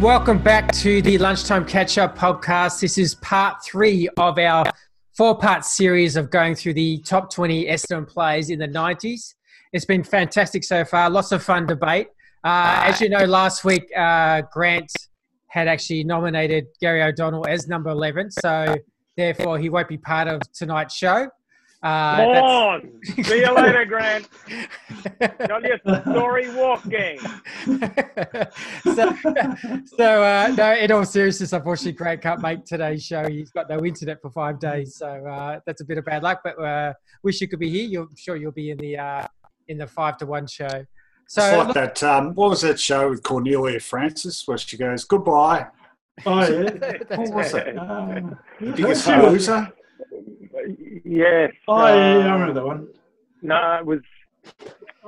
Welcome back to the Lunchtime Catch-Up podcast. This is part 3 of our 4-part series of going through the top 20 Essendon players in the 90s. It's been fantastic so far. Lots of fun debate. As you know, last week, Grant had actually nominated Gary O'Donnell as number 11, so therefore he won't be part of tonight's show. Come on! See you later, Grant. Not your story walk game. No, in all seriousness, unfortunately, Grant can't make today's show. He's got no internet for 5 days, so that's a bit of bad luck. But wish you could be here. I'm sure you'll be in the 5 to 1 show. So it's like that. What was that show with Cornelia Francis where she goes goodbye? Oh yeah. What was it? Biggest Loser. Yes. Oh, yeah, I remember that one. No, it was...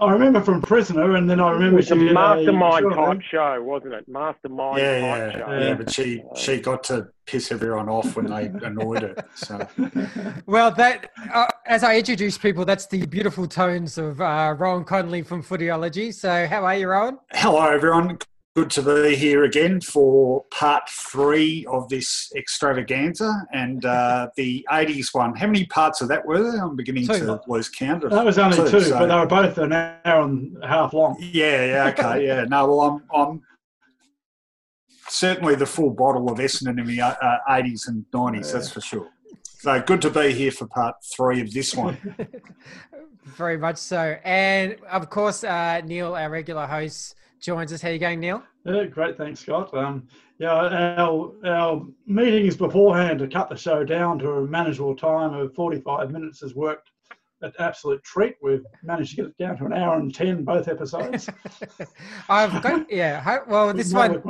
I remember from Prisoner, and then I remember... It was a Mastermind type show, wasn't it? Mastermind type show. Yeah, but she got to piss everyone off when they annoyed her. So. Well, that as I introduce people, that's the beautiful tones of Rowan Conley from Footyology. So how are you, Rowan? Hello, everyone. Good to be here again for part 3 of this extravaganza and the 80s one. How many parts of that were there? I'm beginning to lose count. That was only two, so. But they were both an hour and a half long. Yeah, okay, yeah. No, well, I'm certainly the full bottle of Essendon in the 80s and 90s, that's for sure. So good to be here for part 3 of this one. Very much so. And, of course, Neil, our regular host, joins us. How are you going, Neil? Yeah, great, thanks, Scott. Our meetings beforehand to cut the show down to a manageable time of 45 minutes has worked an absolute treat. We've managed to get it down to an hour and 10 both episodes. I've got well, this one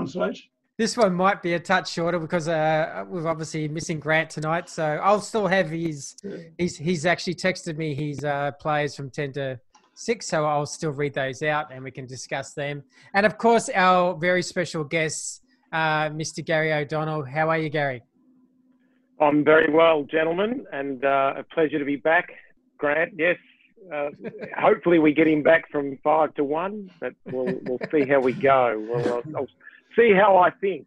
might be a touch shorter because we're obviously missing Grant tonight, so I'll still have his. Yeah. He's actually texted me his players from 10 to 6, so I'll still read those out and we can discuss them. And of course, our very special guest, Mr. Gary O'Donnell. How are you, Gary? I'm very well, gentlemen, and a pleasure to be back. Grant, yes. Hopefully we get him back from 5 to 1, but we'll see how we go. I'll see how I think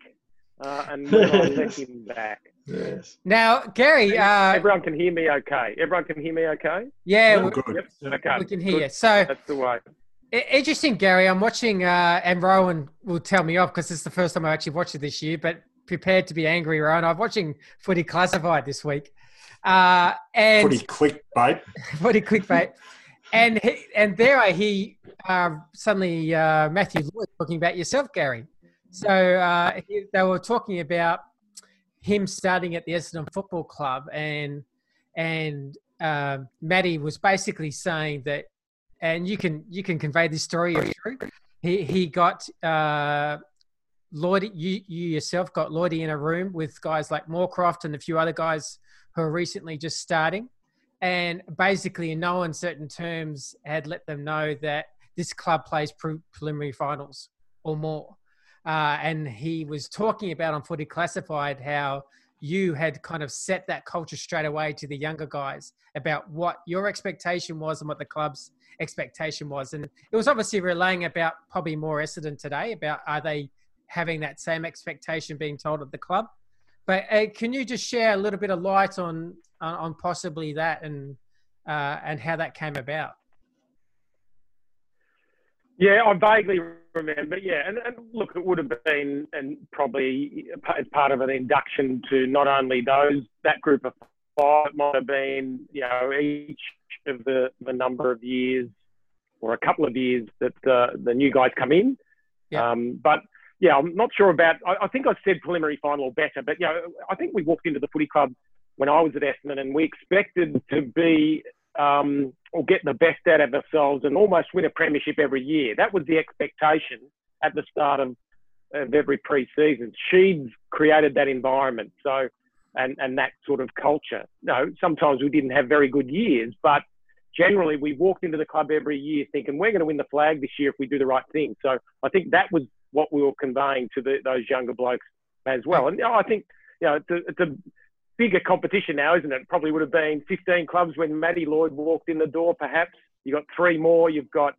and when I let him back. Yes. Now, Gary... everyone can hear me okay. Yeah. Good. Yep. Okay. We can hear you. So, that's the way. Interesting, Gary. I'm watching, and Rowan will tell me off because it's the first time I actually watched it this year, but prepared to be angry, Rowan. I'm watching Footy Classified this week. And Footy Clickbait. And, there I hear suddenly Matthew Lloyd talking about yourself, Gary. So they were talking about him starting at the Essendon Football Club, and Matty was basically saying that, and you can convey this story if true. He got Lloyd. You yourself got Lloydie in a room with guys like Moorcroft and a few other guys who are recently just starting, and basically in no uncertain terms had let them know that this club plays preliminary finals or more. And he was talking about on Footy Classified how you had kind of set that culture straight away to the younger guys about what your expectation was and what the club's expectation was. And it was obviously relaying about probably more Essendon today, about are they having that same expectation being told at the club. But can you just share a little bit of light on possibly that and how that came about? Yeah, I vaguely remember, yeah. And look, it would have been and probably as part of an induction to not only that group of five, it might have been, you know, each of the number of years or a couple of years that the new guys come in. Yeah. But, yeah, I'm not sure about... I think I said preliminary final or better, but, you know, I think we walked into the footy club when I was at Essendon and we expected to be... or get the best out of ourselves and almost win a premiership every year. That was the expectation at the start of every pre-season. Sheeds created that environment, so and that sort of culture. No, sometimes we didn't have very good years, but generally we walked into the club every year thinking we're going to win the flag this year if we do the right thing. So I think that was what we were conveying to those younger blokes as well. And you know, I think you know it's a bigger competition now, isn't it? Probably would have been 15 clubs when Matty Lloyd walked in the door, perhaps. You've got 3 more. You've got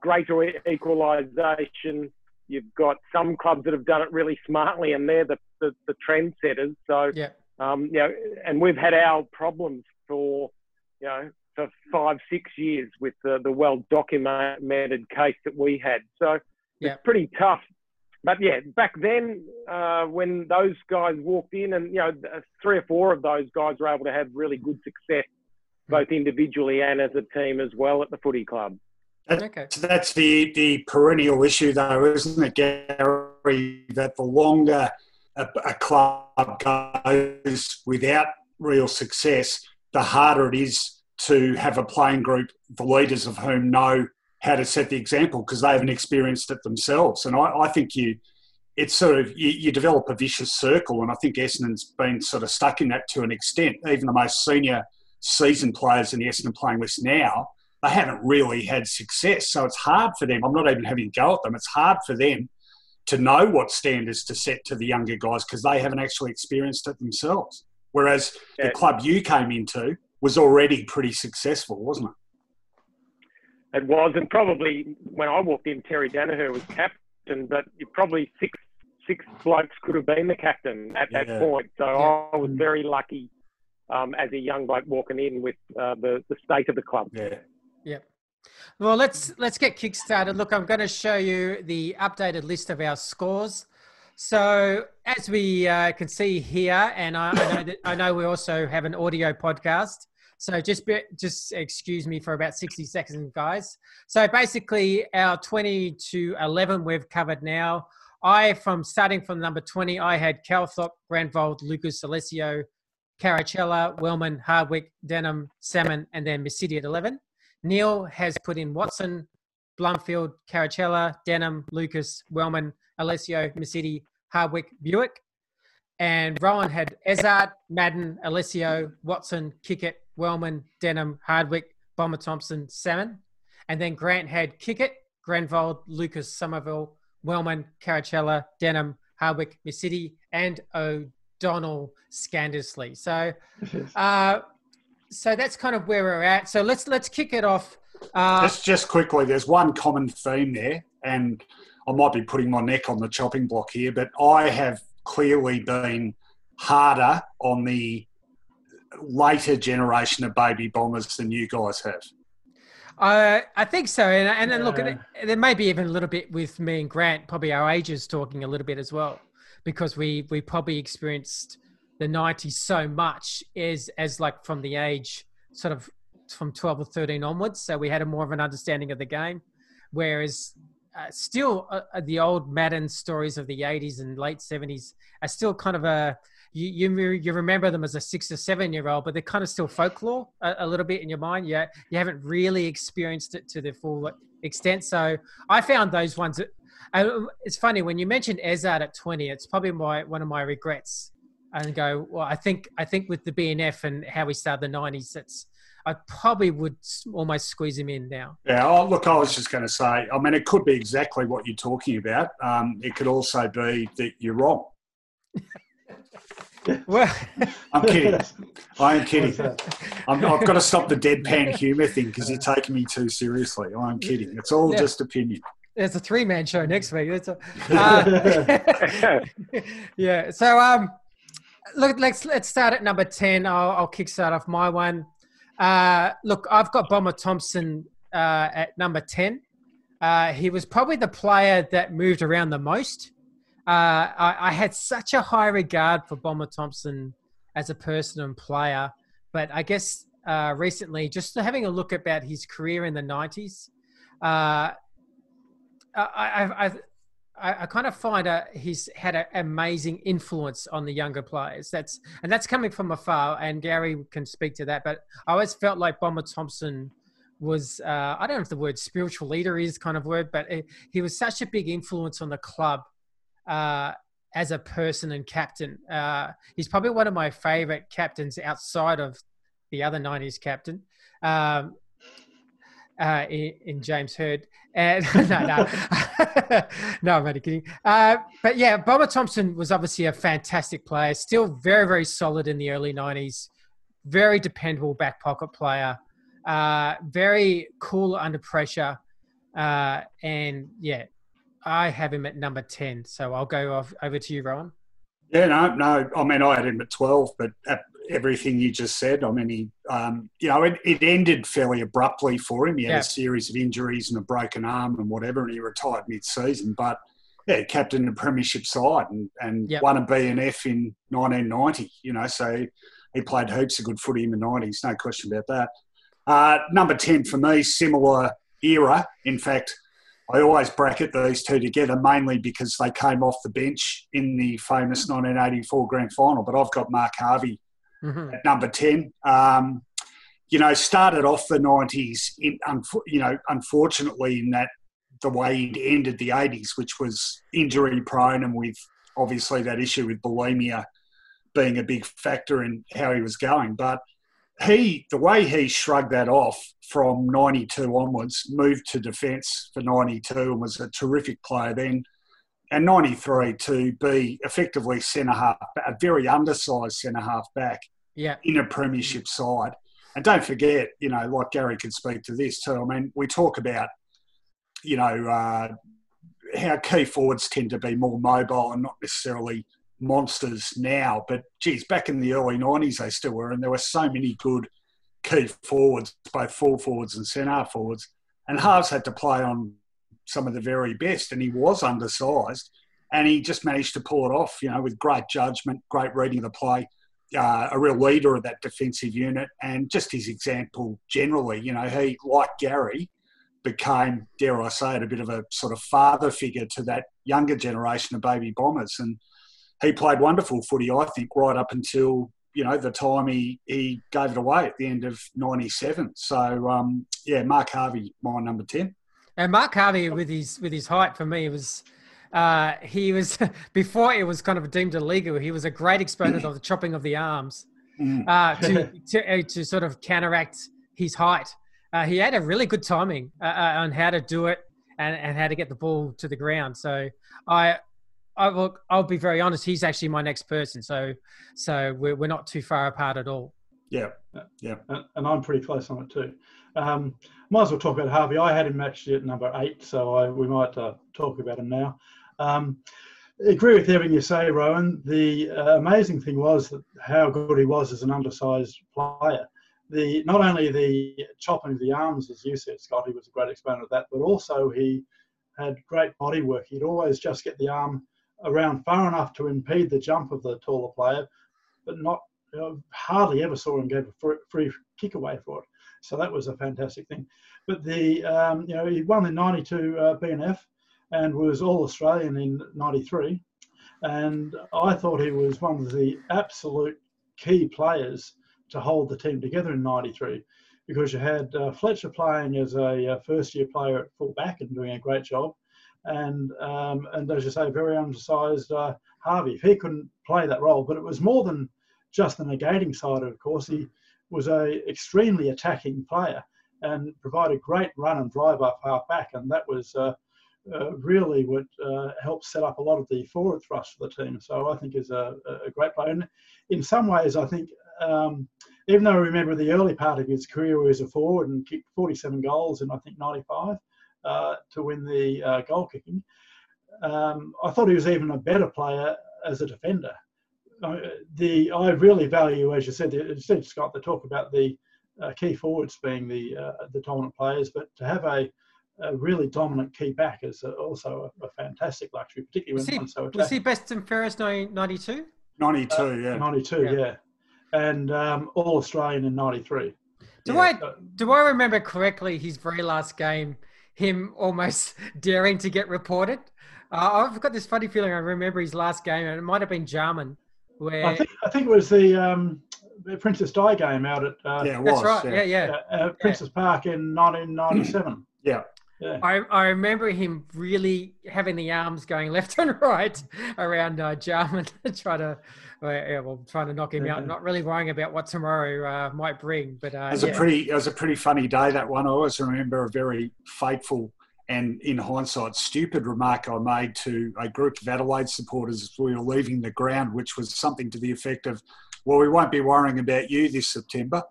greater equalisation. You've got some clubs that have done it really smartly, and they're the trendsetters. So, yeah. You know, and we've had our problems for, you know, for 5-6 years with the well-documented case that we had. So yeah. It's pretty tough. But yeah, back then when those guys walked in, and you know, 3 or 4 of those guys were able to have really good success, both individually and as a team as well at the footy club. Okay. That's the perennial issue though, isn't it, Gary, that the longer a club goes without real success, the harder it is to have a playing group, the leaders of whom know how to set the example because they haven't experienced it themselves. And I think you develop a vicious circle, and I think Essendon's been sort of stuck in that to an extent. Even the most senior seasoned players in the Essendon playing list now, they haven't really had success. So it's hard for them. I'm not even having a go at them. It's hard for them to know what standards to set to the younger guys because they haven't actually experienced it themselves. Whereas the club you came into was already pretty successful, wasn't it? It was, and probably when I walked in, Terry Danaher was captain, but probably six blokes could have been the captain at that point. So I was very lucky as a young bloke walking in with the state of the club. Yeah. Yep. Well, let's get kick-started. Look, I'm going to show you the updated list of our scores. So as we can see here, and I know we also have an audio podcast. So just excuse me for about 60 seconds, guys. So basically our 20 to 11 we've covered now. Starting from number 20, I had Calthorpe, Granvold, Lucas, Alessio, Caracella, Wellman, Hardwick, Denham, Salmon, and then Misiti at 11. Neil has put in Watson, Blumfield, Caracella, Denham, Lucas, Wellman, Alessio, Misiti, Hardwick, Buick. And Rowan had Ezard, Madden, Alessio, Watson, Kickett, Wellman, Denham, Hardwick, Bomber Thompson, Salmon. And then Grant had Kickett, Granvold, Lucas, Somerville, Wellman, Caracella, Denham, Hardwick, Misiti, and O'Donnell scandalously. So so that's kind of where we're at. So let's kick it off. Just quickly, there's one common theme there, and I might be putting my neck on the chopping block here, but I have clearly been harder on the later generation of baby bombers than you guys have. I think so. And then look, there may be even a little bit with me and Grant, probably our ages talking a little bit as well, because we probably experienced the 90s so much as like from the age sort of from 12 or 13 onwards. So we had a more of an understanding of the game, whereas the old Madden stories of the 80s and late 70s are still kind of you remember them as a 6 or 7 year old, but they're kind of still folklore a little bit in your mind. Yeah, you haven't really experienced it to the full extent. So I found those ones. It's funny when you mentioned Ezard at 20. It's probably one of my regrets. And go, well, I think with the BNF and how we started the 90s, I probably would almost squeeze him in now. Yeah. Oh, look, I was just going to say. I mean, it could be exactly what you're talking about. It could also be that you're wrong. Well, I am kidding. I've got to stop the deadpan humour thing because you're taking me too seriously. I'm kidding. It's all just opinion. There's a 3-man show next week. Yeah. So look, let's start at number 10. I'll kickstart off my one. Look, I've got Bomber Thompson at number 10. He was probably the player that moved around the most. I had such a high regard for Bomber Thompson as a person and player, but I guess recently, just having a look about his career in the 90s, I kind of find he's had an amazing influence on the younger players. That's coming from afar, and Gary can speak to that, but I always felt like Bomber Thompson was, I don't know if the word spiritual leader is kind of word, but he was such a big influence on the club. As a person and captain, he's probably one of my favorite captains outside of the other 90s captain in James Hird. And no, no, I'm only kidding. But yeah, Bomber Thompson was obviously a fantastic player, still very, very solid in the early 90s, very dependable back pocket player, very cool under pressure. And yeah, I have him at number 10, so I'll go over to you, Rowan. Yeah, no. I mean, I had him at 12, but everything you just said, I mean, he, it ended fairly abruptly for him. He had a series of injuries and a broken arm and whatever, and he retired mid-season. But, yeah, captained the premiership side and won a B&F in 1990, so he played heaps of good footy in the 90s, no question about that. Number 10 for me, similar era. In fact, I always bracket these two together mainly because they came off the bench in the famous 1984 grand final. But I've got Mark Harvey at number 10. Started off the 90s, unfortunately, in that the way he'd ended the 80s, which was injury prone and with obviously that issue with bulimia being a big factor in how he was going. But the way he shrugged that off from 92 onwards, moved to defence for 92 and was a terrific player then. And 93 to be effectively centre-half, a very undersized centre-half back in a premiership side. And don't forget, like Gary could speak to this too. I mean, we talk about, how key forwards tend to be more mobile and not necessarily monsters now, but geez, back in the early 90s they still were, and there were so many good key forwards, both full forwards and centre forwards, and halves had to play on some of the very best, and he was undersized and he just managed to pull it off, with great judgment, great reading of the play, a real leader of that defensive unit, and just his example generally, he, like Gary, became, dare I say it, a bit of a sort of father figure to that younger generation of baby bombers. And he played wonderful footy, I think, right up until, the time he gave it away at the end of 97. So, Mark Harvey, my number 10. And Mark Harvey, with his height, for me, was before it was kind of deemed illegal, he was a great exponent of the chopping of the arms to sort of counteract his height. He had a really good timing on how to do it and how to get the ball to the ground. So I'll be very honest. He's actually my next person, so we're not too far apart at all. Yeah. And I'm pretty close on it too. Might as well talk about Harvey. I had him actually at number 8, so we might talk about him now. Agree with everything you say, Rowan. The amazing thing was how good he was as an undersized player. Not only the chopping of the arms, as you said, Scott, he was a great exponent of that, but also he had great body work. He'd always just get the arm around far enough to impede the jump of the taller player, but not hardly ever saw him give a free kick away for it. So that was a fantastic thing. But he won the 92 B&F and was All Australian in 93. And I thought he was one of the absolute key players to hold the team together in 93, because you had Fletcher playing as a first-year player at full-back and doing a great job. And as you say, very undersized Harvey. He couldn't play that role, but it was more than just the negating side, of course. He was an extremely attacking player and provided great run and drive up half-back, and that was really what helped set up a lot of the forward thrust for the team. So I think he's a great player. And in some ways, I think, even though I remember the early part of his career where he was a forward and kicked 47 goals in, I think, 95 to win the goal kicking, I thought he was even a better player as a defender. I really value, as you said, Scott, the talk about the key forwards being the dominant players, but to have a really dominant key back is also a fantastic luxury, particularly when one's so attacking. Was he best and fairest 92? 92, yeah. And All Australian in 93. Do I remember correctly? His very last game, him almost daring to get reported. I've got this funny feeling I remember his last game, and it might have been Jarman. Where I think it was the Princess Di game out at it was, that's right, Princess Park in 1997. Yeah. I remember him really having the arms going left and right around Jarman, trying to knock him out, not really worrying about what tomorrow might bring. But it was a pretty funny day, that one. I always remember a very fateful and, in hindsight, stupid remark I made to a group of Adelaide supporters as we were leaving the ground, which was something to the effect of, well, we won't be worrying about you this September.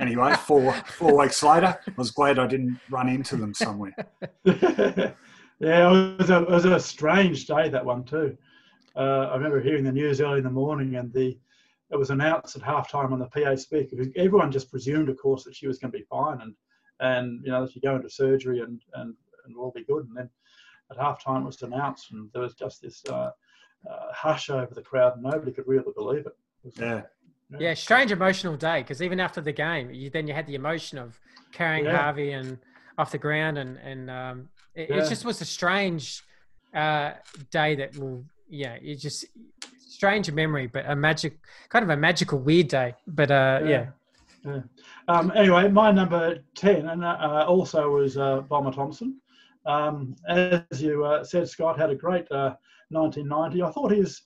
Anyway, four weeks later, I was glad I didn't run into them somewhere. Yeah, it was a strange day, that one too. I remember hearing the news early in the morning, and it was announced at halftime on the PA speaker. Everyone just presumed, of course, that she was going to be fine, and you know, that she'd go into surgery and it'll all be good. And then at halftime it was announced, and there was just this hush over the crowd, and nobody could really believe it. Yeah, strange emotional day, because even after the game, you had the emotion of carrying Harvey and off the ground, and it just was a strange day that will, it's just strange memory, but a magical weird day. But anyway, my number 10 and also was Bomber Thompson. As you said, Scott had a great 1990. I thought his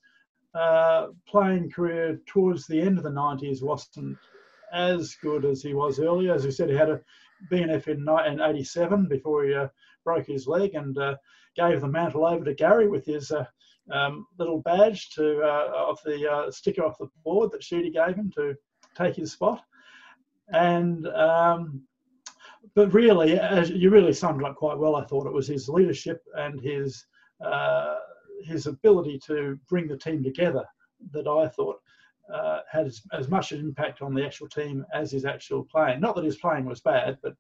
playing career towards the end of the 90s wasn't as good as he was earlier. As we said, he had a BNF in 87 before he broke his leg, and gave the mantle over to Gary with his little badge of the sticker off the board that Sheedy gave him to take his spot. And but really, as you really summed it up quite well, I thought it was his leadership and his ability to bring the team together that I thought had as much an impact on the actual team as his actual playing. Not that his playing was bad, but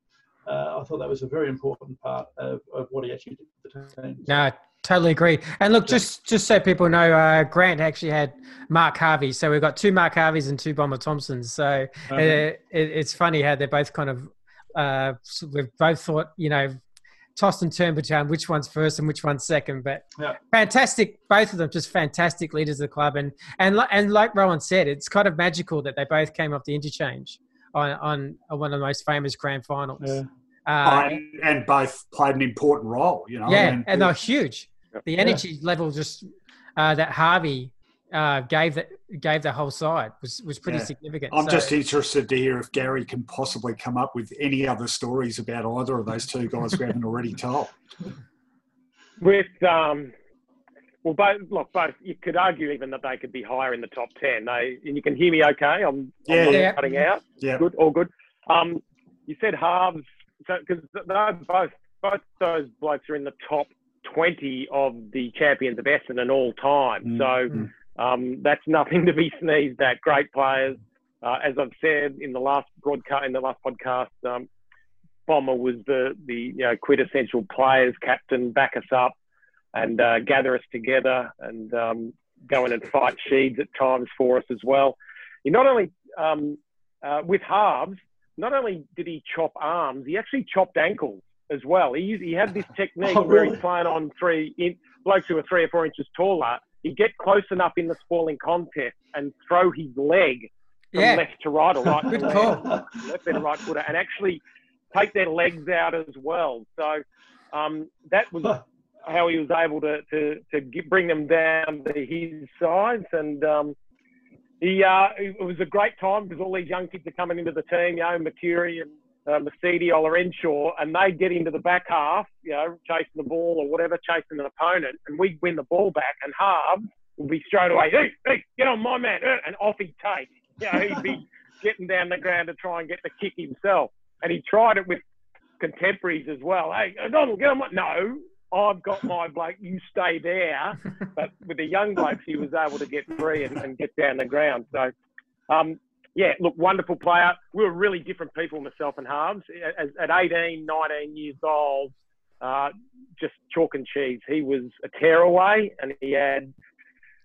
I thought that was a very important part of what he actually did for the team. No, I totally agree. And look, just so people know, Grant actually had Mark Harvey. So we've got two Mark Harveys and two Bomber Thompsons. So it's funny how they're both kind of, we've both thought, tossed and turned between which one's first and which one's second, but fantastic, both of them, just fantastic leaders of the club. And like Rowan said, it's kind of magical that they both came off the interchange on one of the most famous grand finals. Yeah. And both played an important role, and they're huge. The energy level just that Harvey gave the whole side was pretty significant. I'm just interested to hear if Gary can possibly come up with any other stories about either of those two guys we haven't already told. With both you could argue even that they could be higher in the top 10. And you can hear me okay? I'm not cutting out. Yeah. Good, all good. You said halves, because both those blokes are in the top 20 of the champions of Essendon all time. Mm-hmm. So that's nothing to be sneezed at. Great players. As I've said in the last podcast, Bomber was the quintessential players captain, back us up and gather us together, and go in and fight Sheeds at times for us as well. He not only with halves, not only did he chop arms, he actually chopped ankles as well. He had this technique where he's playing on blokes who are 3 or 4 inches taller. He'd get close enough in the spalling contest and throw his leg from left to right, or right to left, left and right footer, and actually take their legs out as well. So that was how he was able to bring them down to his size. And it was a great time, because all these young kids are coming into the team, Mercuri and Misiti, Ollerenshaw, and they get into the back half, chasing the ball or whatever, chasing an opponent, and we win the ball back, and Harv will be straight away, hey, get on my man, and off he'd take. He'd be getting down the ground to try and get the kick himself. And he tried it with contemporaries as well. Hey, O'Donnell, get on my... No, I've got my bloke, you stay there. But with the young blokes, he was able to get free and get down the ground. So... wonderful player. We were really different people, myself and Harms. At 18, 19 years old, just chalk and cheese. He was a tearaway, and he had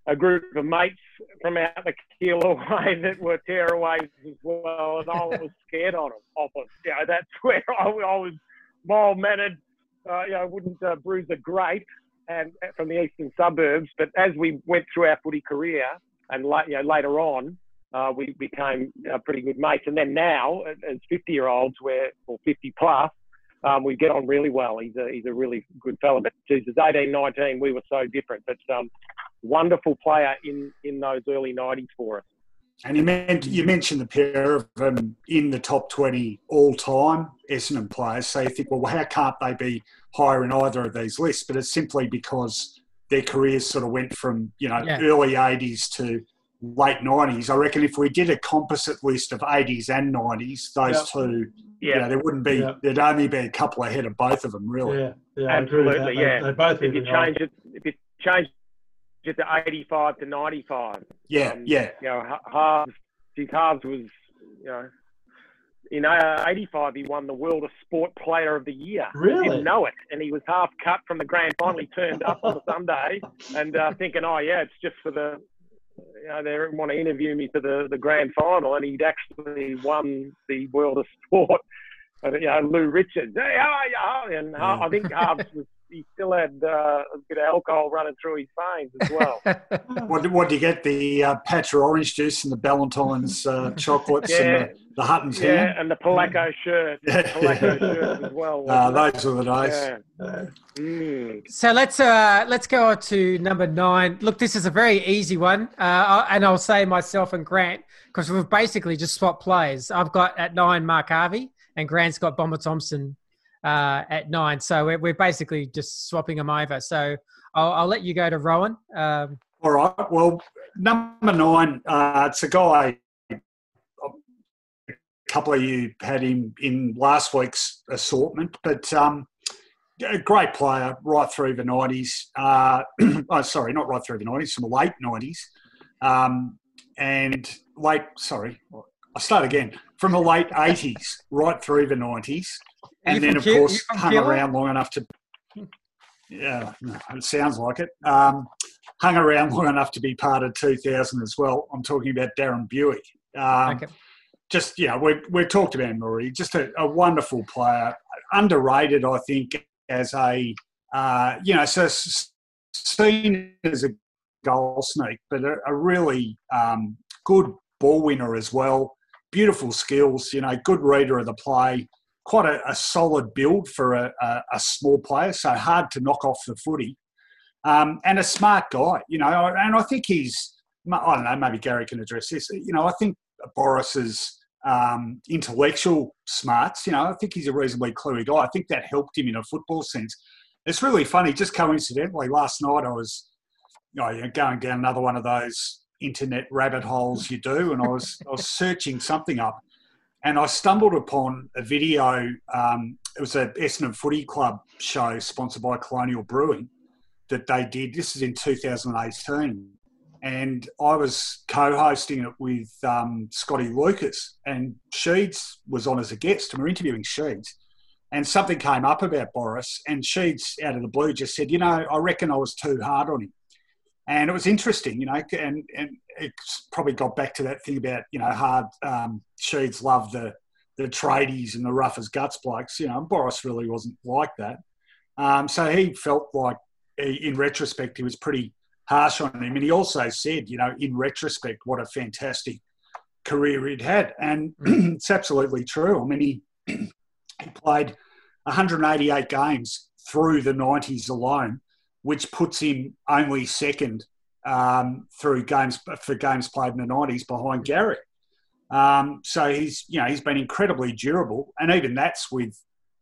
a group of mates from out the keel away that were tearaways as well, and I was scared of them. That's where I was mild-mannered, wouldn't bruise a grape, and from the eastern suburbs. But as we went through our footy career and later on, we became pretty good mates. And then now, as 50-year-olds, or 50-plus, we get on really well. He's a really good fella. But, Jesus, 18, 19, we were so different. But wonderful player in those early 90s for us. And you mentioned the pair of them in the top 20 all-time Essendon players. So you think, well, how can't they be higher in either of these lists? But it's simply because their careers sort of went from, early 80s to late 90s. I reckon if we did a composite list of 80s and 90s, those two, you know, there wouldn't be, there'd only be a couple ahead of both of them, really. Absolutely, They both if you change it, if you change it to 85 to 95. You know, Halves was, you know, in 85 he won the World of Sport Player of the Year. Really? He didn't know it, and he was half cut from the grand final. He turned up on a Sunday and thinking, oh yeah, it's just for the, you know, they want to interview me for the grand final, and he'd actually won the World of Sport. You know, Lou Richards. Hey, how are you? And I think Harves was, he still had a bit of alcohol running through his veins as well. What do you get? The patch of orange juice and the Ballantine's chocolates and the Hutton's ham? Yeah, and the Polacco shirt. The Polacco shirt as well. Those are the days. So let's go on to number 9. Look, this is a very easy one. And I'll say myself and Grant, because we've basically just swapped players. I've got at 9 Mark Harvey, and Grant's got Bomber Thompson at 9. So we're basically just swapping them over. So I'll let you go to Rowan. All right. Well, number 9, it's a guy, a couple of you had him in last week's assortment, but a great player right through the 90s. Oh, sorry, not right through the 90s, from the late 90s. From the late 80s right through the 90s. And then, of course, hung around long enough to... Yeah, it sounds like it. Hung around long enough to be part of 2000 as well. I'm talking about Darren Buick. Just, yeah, we've talked about him already. Just a wonderful player. Underrated, I think, as a... so seen as a goal sneak, but a really good ball winner as well. Beautiful skills, you know, good reader of the play. Quite a solid build for a small player, so hard to knock off the footy. And a smart guy, you know, and I think I don't know, maybe Gary can address this. You know, I think Boris's intellectual smarts, you know, I think he's a reasonably clever guy. I think that helped him in a football sense. It's really funny, just coincidentally, last night I was going down another one of those internet rabbit holes you do, and I was searching something up. And I stumbled upon a video. It was an Essendon Footy Club show sponsored by Colonial Brewing that they did. This is in 2018. And I was co-hosting it with Scotty Lucas. And Sheeds was on as a guest. And we're interviewing Sheeds. And something came up about Boris. And Sheeds, out of the blue, just said, you know, I reckon I was too hard on him. And it was interesting, you know, and it's probably got back to that thing about, you know, hard Sheeds love the tradies and the rough as guts blokes, you know, and Boris really wasn't like that. So he felt like, in retrospect, he was pretty harsh on him. And he also said, you know, in retrospect, what a fantastic career he'd had. And it's absolutely true. I mean, he played 188 games through the 90s alone, which puts him only second for games played in the 90s behind Gary. So he's been incredibly durable, and even that's with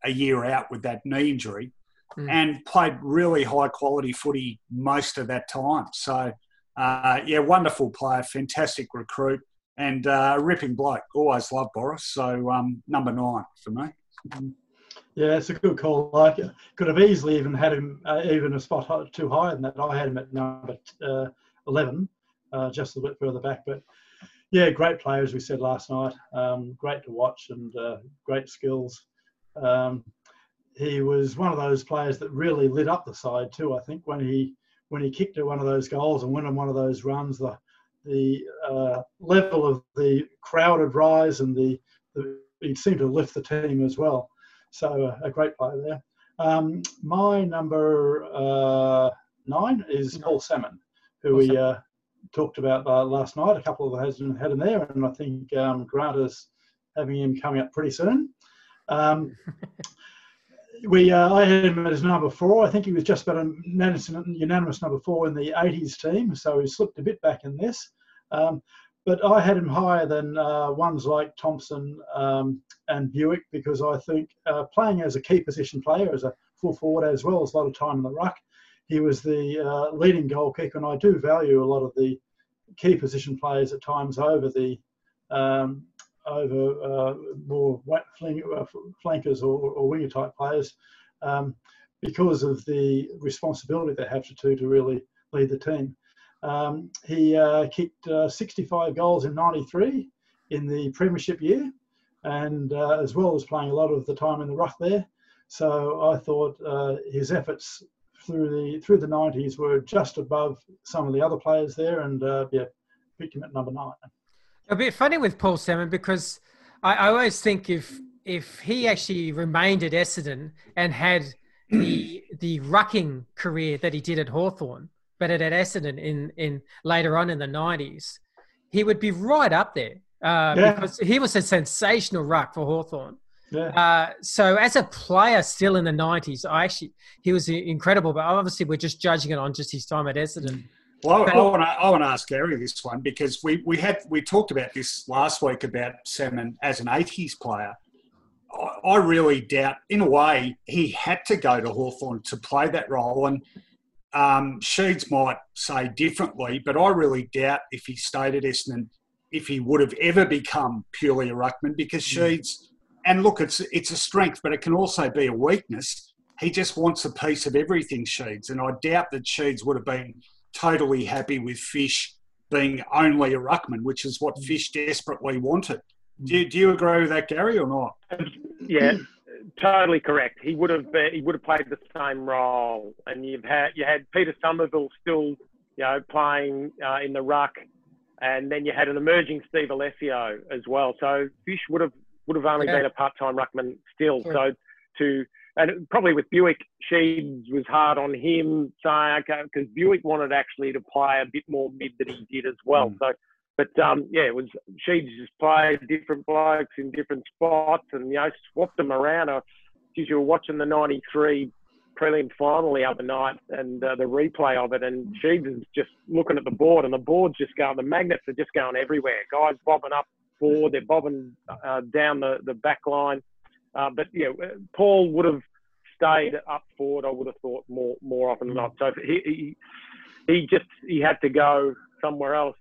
a year out with that knee injury, and played really high quality footy most of that time. So wonderful player, fantastic recruit, and a ripping bloke. Always loved Boris. So number 9 for me. Yeah, it's a good call. I could have easily even had him even a spot too high than that. I had him at number 11, just a bit further back. But, yeah, great player, as we said last night. Great to watch and great skills. He was one of those players that really lit up the side too, I think, when he kicked at one of those goals and went on one of those runs. The level of the crowd would rise and he seemed to lift the team as well. So a great player there. My number 9 is Paul Salmon, who we talked about last night. A couple of us had him there, and I think Grant is having him coming up pretty soon. I had him as number 4. I think he was just about a unanimous number 4 in the 80s team, so he slipped a bit back in this. But I had him higher than ones like Thompson and Buick, because I think playing as a key position player, as a full forward as well as a lot of time in the ruck, he was the leading goal kicker, and I do value a lot of the key position players at times over the more flankers or winger type players because of the responsibility they have to really lead the team. He kicked 65 goals in '93 in the premiership year, and as well as playing a lot of the time in the ruck there. So I thought his efforts through the 90s were just above some of the other players there, and picked him at number 9. A bit funny with Paul Salmon, because I always think if he actually remained at Essendon and had the rucking career that he did at Hawthorn, but at Essendon in later on in the 90s, he would be right up there because he was a sensational ruck for Hawthorn. Yeah. So as a player still in the 90s, he was incredible, but obviously we're just judging it on just his time at Essendon. Well, I want to ask Gary this one, because we talked about this last week about Salmon as an 80s player. I really doubt, in a way, he had to go to Hawthorn to play that role, and Sheeds might say differently, but I really doubt if he stayed at Essendon if he would have ever become purely a ruckman, because Sheeds... And look, it's a strength, but it can also be a weakness. He just wants a piece of everything, Sheeds. And I doubt that Sheeds would have been totally happy with Fish being only a ruckman, which is what Fish desperately wanted. Do you agree with that, Gary, or not? Yeah, totally correct. He would have played the same role. And you had Peter Somerville still, playing in the ruck, and then you had an emerging Steve Alessio as well. So Fish would have only been a part-time ruckman still. Sure. So and probably with Buick, Sheeds was hard on him, saying, okay, because Buick wanted actually to play a bit more mid than he did as well. Mm. So, but it was Sheeds just played different blokes in different spots and, swapped them around. You were watching the 93 prelim final the other night and the replay of it, and Sheeds is just looking at the board, and the board's just going, the magnets are just going everywhere. Guys bobbing up forward, they're bobbing down the back line. Paul would have stayed up forward, I would have thought, more often than not. So he had to go somewhere else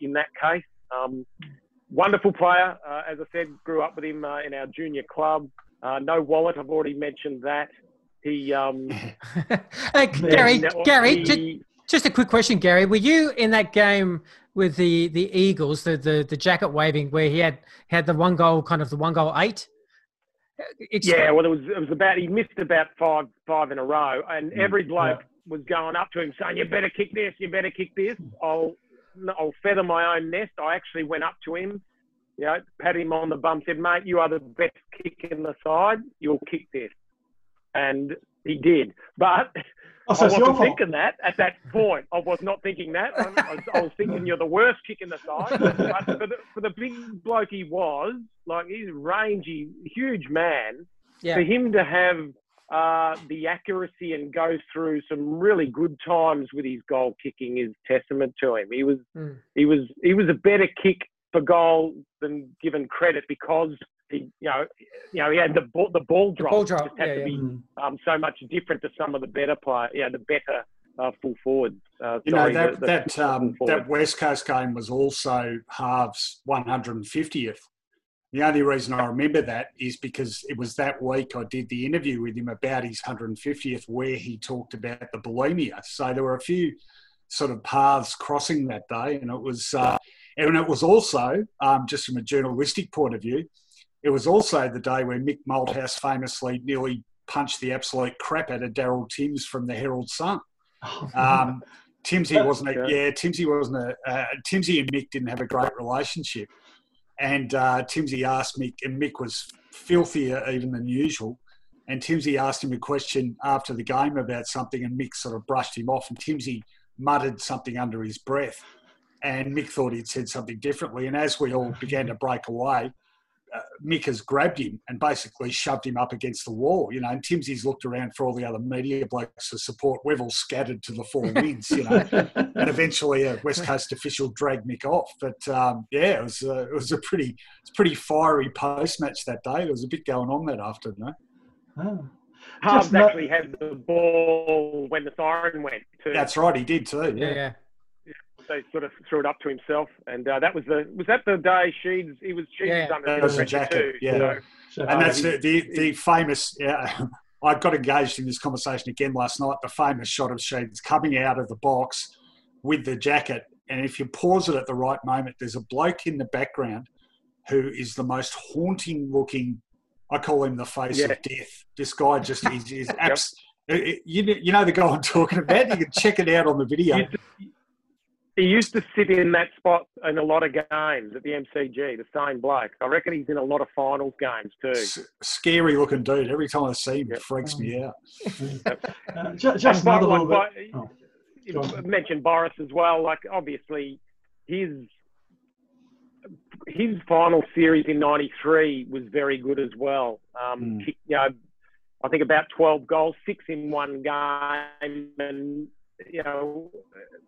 in that case. Wonderful player. As I said, grew up with him in our junior club. No wallet, I've already mentioned that. He... Just a quick question, Gary. Were you in that game with the Eagles, the jacket waving, where he had the one goal eight? Well, it was about, he missed about five in a row, and every bloke was going up to him saying, "You better kick this, you better kick this." I'll feather my own nest. I actually went up to him, pat him on the bum, said, "Mate, you are the best kick in the side. You'll kick this," and he did, but. I wasn't thinking that at that point. I was not thinking that. I was thinking you're the worst kick in the side. But for the big bloke he was, like, he's a rangy, huge man. Yeah. For him to have the accuracy and go through some really good times with his goal kicking is testament to him. He was a better kick for goal than given credit, because he had the ball drop. Ball drop. Just had to be so much different to some of the better players. Yeah, the better full forwards. That West Coast game was also Harve's 150th. The only reason I remember that is because it was that week I did the interview with him about his 150th, where he talked about the bulimia. So there were a few sort of paths crossing that day, and it was also just from a journalistic point of view. It was also the day where Mick Malthouse famously nearly punched the absolute crap out of Daryl Timms from the Herald Sun. Timsy and Mick didn't have a great relationship, and Timsy asked Mick, and Mick was filthier even than usual. And Timsy asked him a question after the game about something, and Mick sort of brushed him off, and Timsy muttered something under his breath, and Mick thought he'd said something differently. And as we all began to break away, Mick has grabbed him and basically shoved him up against the wall, and Timsy's looked around for all the other media blokes for support. We've all scattered to the four winds, and eventually a West Coast official dragged Mick off. But, it was a pretty fiery post-match that day. There was a bit going on that afternoon. Oh. Harves actually had the ball when the siren went too. That's right, he did too. Yeah. so he sort of threw it up to himself. And that was the day Sheeds under jacket. Yeah, so, and that's the famous. Yeah, I got engaged in this conversation again last night. The famous shot of Sheeds coming out of the box with the jacket, and if you pause it at the right moment, there's a bloke in the background who is the most haunting looking. I call him the face of death. This guy just is absolutely. You know the guy I'm talking about. You can check it out on the video. He used to sit in that spot in a lot of games at the MCG, the same bloke. I reckon he's in a lot of finals games too. Scary looking dude. Every time I see him, it freaks me out. Just another little bit. Mentioned Boris as well. Like, obviously, his final series in '93 was very good as well. You know, I think about 12 goals, 6 in one game. And, you know,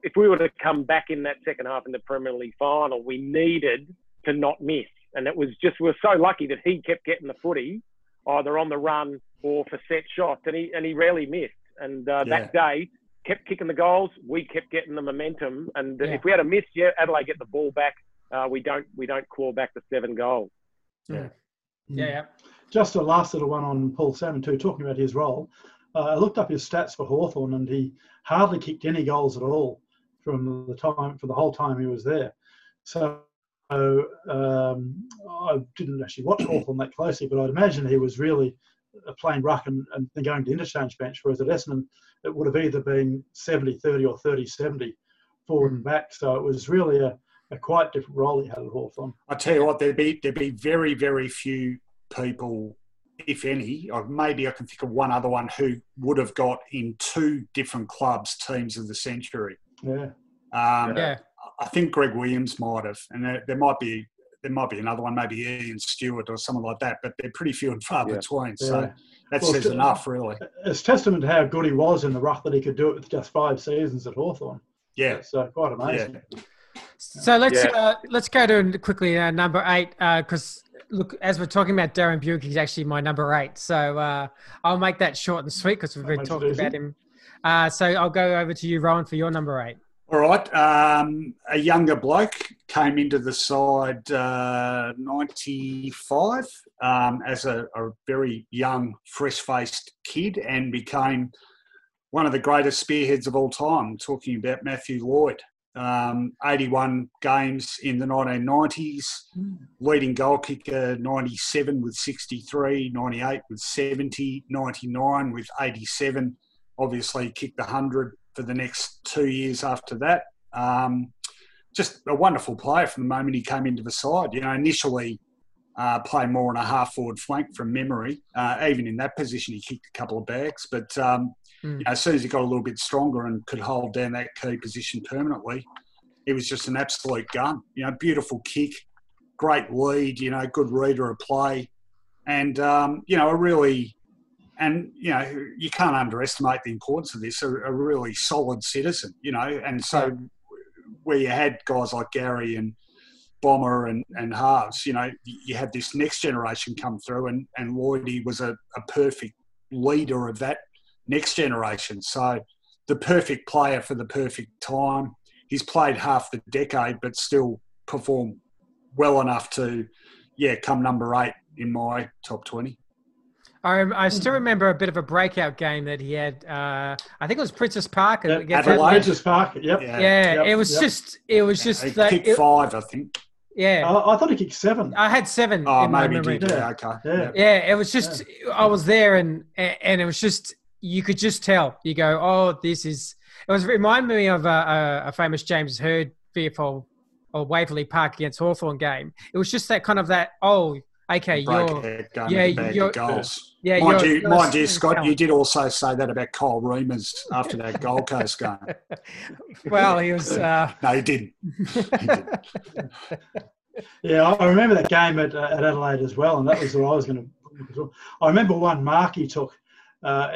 if we were to come back in that second half in the Premier League final, we needed to not miss. And it was just, we were so lucky that he kept getting the footy, either on the run or for set shots. And he rarely missed. And that day, kept kicking the goals. We kept getting the momentum. And if we had a miss, Adelaide get the ball back. We don't claw back the 7 goals. Yeah. Just a last little one on Paul Salmon too, talking about his role. I looked up his stats for Hawthorn, and he hardly kicked any goals at all for the whole time he was there. So I didn't actually watch Hawthorn that closely, but I'd imagine he was really playing ruck and going to interchange bench, whereas at Essendon it would have either been 70-30 or 30-70 forward and back. So it was really a quite different role he had at Hawthorn. I tell you what, there'd be very, very few people, if any, maybe I can think of one other one who would have got in 2 different clubs teams of the century. I think Greg Williams might have, and there might be another one, maybe Ian Stewart or someone like that, but they're pretty few and far between. So that says enough, really. It's testament to how good he was in the ruck that he could do it with just 5 seasons at Hawthorn. Yeah, so quite amazing. Yeah. So let's go to quickly number 8 because. Look, as we're talking about Darren Buick, he's actually my number 8. So I'll make that short and sweet because we've been talking about him. So I'll go over to you, Rowan, for your number 8. All right. A younger bloke came into the side 95 as a very young, fresh-faced kid and became one of the greatest spearheads of all time. I'm talking about Matthew Lloyd. 81 games in the 1990s, leading goal kicker 97 with 63, 98 with 70, 99 with 87. Obviously kicked 100 for the next 2 years after that. Just a wonderful player from the moment he came into the side. You know, initially played more on a half forward flank from memory. Even in that position, he kicked a couple of bags, but... You know, as soon as he got a little bit stronger and could hold down that key position permanently, it was just an absolute gun. You know, beautiful kick, great lead, you know, good reader of play. And, you know, you can't underestimate the importance of this, a really solid citizen, you know. And so where you had guys like Gary and Bomber and Harves, you know, you had this next generation come through and Lloydie was a perfect leader of that next generation. So the perfect player for the perfect time. He's played half the decade but still performed well enough to come number 8 in my top 20. I still remember a bit of a breakout game that he had. I think it was Princess Park. Princess Park, yep. Yeah, it was just... He kicked 5, I think. Yeah. I thought he kicked 7. I had 7. Oh, maybe he did. Yeah, okay. Yeah, it was just... Yeah. I was there and it was just... You could just tell. You go, oh, this is... It reminded me of a famous James Hird fearful or Waverley Park against Hawthorn game. It was just that kind of that, oh, okay, you're... Goals. Yeah, mind you, Scott, you did also say that about Kyle Reimers after that Gold Coast game. Well, he was... No, he didn't. Yeah, I remember that game at Adelaide as well, and that was what I was going to... I remember one mark he took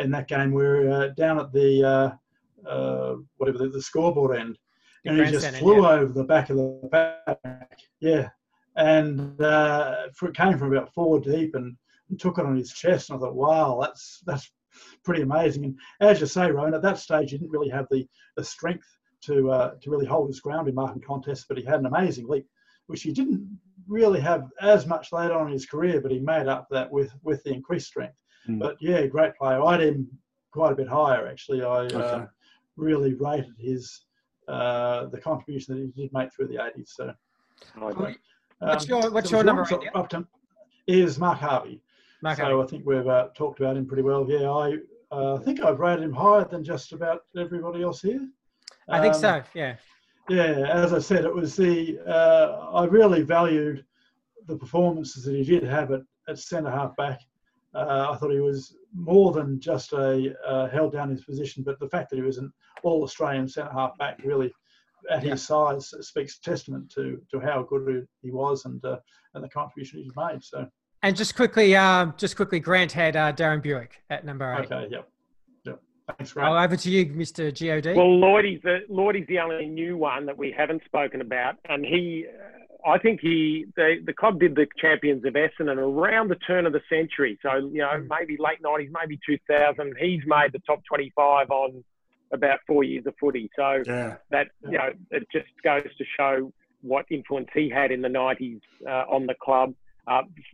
in that game, we were down at the scoreboard end, and he just flew over the back of the pack. Yeah, and it came from about 4 deep and took it on his chest. And I thought, wow, that's pretty amazing. And as you say, Rowan, at that stage, he didn't really have the strength to really hold his ground in marking contests, but he had an amazing leap, which he didn't really have as much later on in his career, but he made up that with the increased strength. Mm. But yeah, great player. I had him quite a bit higher, actually. I really rated his the contribution that he did make through the 80s. So, what's your number up to is Mark Harvey. Mark Harvey. I think we've talked about him pretty well. Yeah, I think I've rated him higher than just about everybody else here. I think so, yeah. Yeah, as I said, it was I really valued the performances that he did have at centre-half back. I thought he was more than just held down his position, but the fact that he was an all-Australian centre-half back really at his size speaks testament to how good he was and the contribution he made. So. And just quickly, Grant had Darren Buick at number 8. Okay, yep. Thanks, Grant. Over to you, Mr. G.O.D. Well, Lloydie's the only new one that we haven't spoken about. And the club did the Champions of Essendon around the turn of the century. So, maybe late 90s, maybe 2000. He's made the top 25 on about 4 years of footy. So it just goes to show what influence he had in the 90s on the club.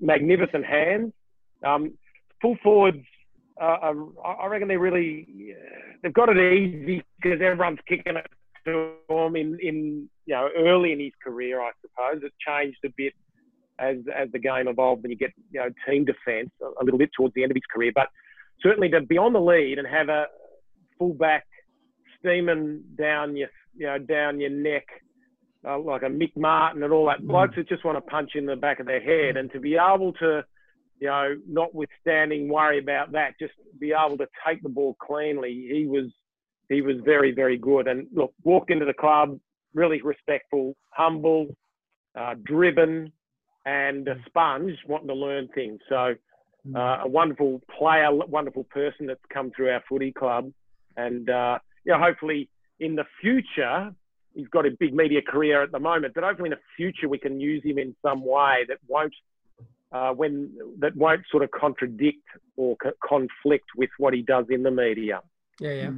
Magnificent hands. Full forwards. I reckon they've got it easy because everyone's kicking it to him in early in his career. I suppose it changed a bit as the game evolved and you get team defence a little bit towards the end of his career. But certainly to be on the lead and have a full back steaming down your neck like a Mick Martin and all that, blokes that just want to punch in the back of their head, and to be able to. Notwithstanding worry about that, just be able to take the ball cleanly. He was very, very good. And look, walked into the club, really respectful, humble, driven, and a sponge, wanting to learn things. So a wonderful player, wonderful person that's come through our footy club. And hopefully in the future, he's got a big media career at the moment, but hopefully in the future we can use him in some way that won't sort of contradict or conflict with what he does in the media. Yeah.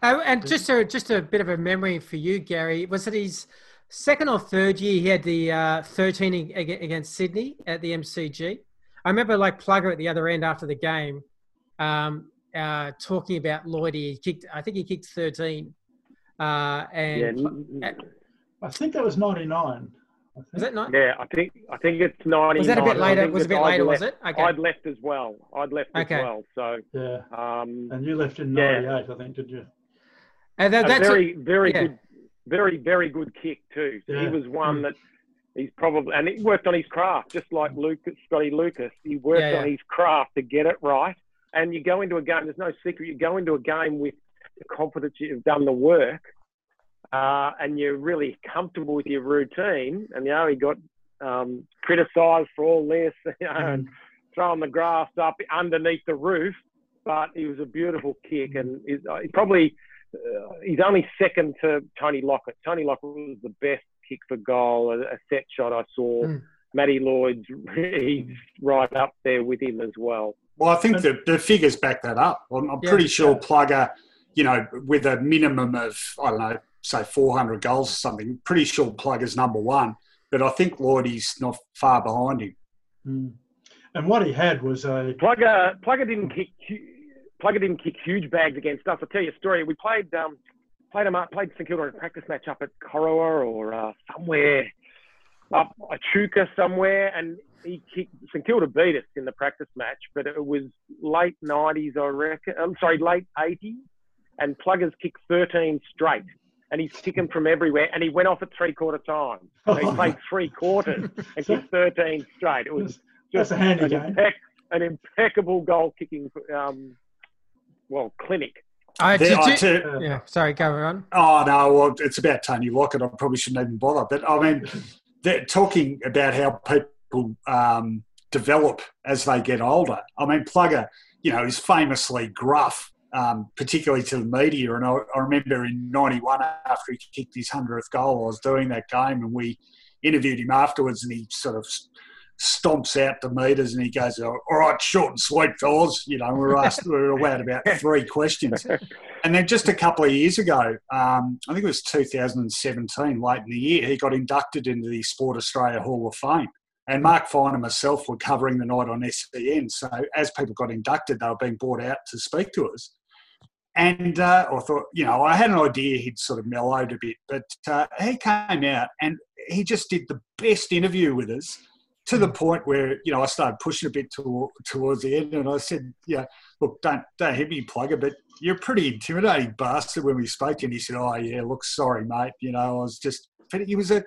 And just a bit of a memory for you, Gary. Was it his second or third year he had the 13 against Sydney at the MCG? I remember Plugger at the other end after the game talking about Lloydie. I think he kicked 13. I think that was 99. Was it not? Yeah, I think it's 99. Was that a bit later? Was it? Okay. I'd left as well. So and you left in 98, I think, did you? And that's a very good, very, very good kick too. So he was one that he's probably, and he worked on his craft, just like Scotty Lucas. He worked on his craft to get it right. And you go into a game. There's no secret. You go into a game with the confidence you've done the work. And you're really comfortable with your routine, and he got criticised for all this, and throwing the grass up underneath the roof. But it was a beautiful kick, and he's only second to Tony Lockett. Tony Lockett was the best kick for goal, a set shot I saw. Mm. Matty Lloyd's, he's right up there with him as well. Well, I think the figures back that up. I'm pretty sure Plugger, with a minimum of, I don't know, say 400 goals or something, pretty sure Plugger's number one, but I think Lloydie's not far behind him. Mm. And what he had was a... Plugger didn't kick huge bags against us. I'll tell you a story. We played St Kilda in a practice match up at Corowa or somewhere, up Echuca somewhere, and he kicked... St Kilda beat us in the practice match, but it was late 90s, I reckon. I'm sorry, late 80s, and Plugger's kicked 13 straight. And he's kicking from everywhere, and he went off at three-quarter time. So he played three quarters and kicked 13 straight. It was just a handy game. An impeccable goal-kicking, clinic. Sorry, go on. Oh, no, well, it's about Tony Lockett. I probably shouldn't even bother. But, I mean, they're talking about how people develop as they get older. I mean, Plugger, is famously gruff. Particularly to the media. And I remember in 91, after he kicked his 100th goal, I was doing that game and we interviewed him afterwards, and he sort of stomps out the meters and he goes, "All right, short and sweet, fellas." We were allowed about 3 questions. And then just a couple of years ago, I think it was 2017, late in the year, he got inducted into the Sport Australia Hall of Fame. And Mark Fine and myself were covering the night on SEN. So as people got inducted, they were being brought out to speak to us. And I thought, you know, I had an idea he'd sort of mellowed a bit, but he came out and he just did the best interview with us, to the point where, you know, I started pushing a bit towards the end, and I said, yeah, look, don't hit me, plugger, but you're a pretty intimidating bastard when we spoke to him. He said, oh, yeah, look, sorry, mate. You know, I was just – he was a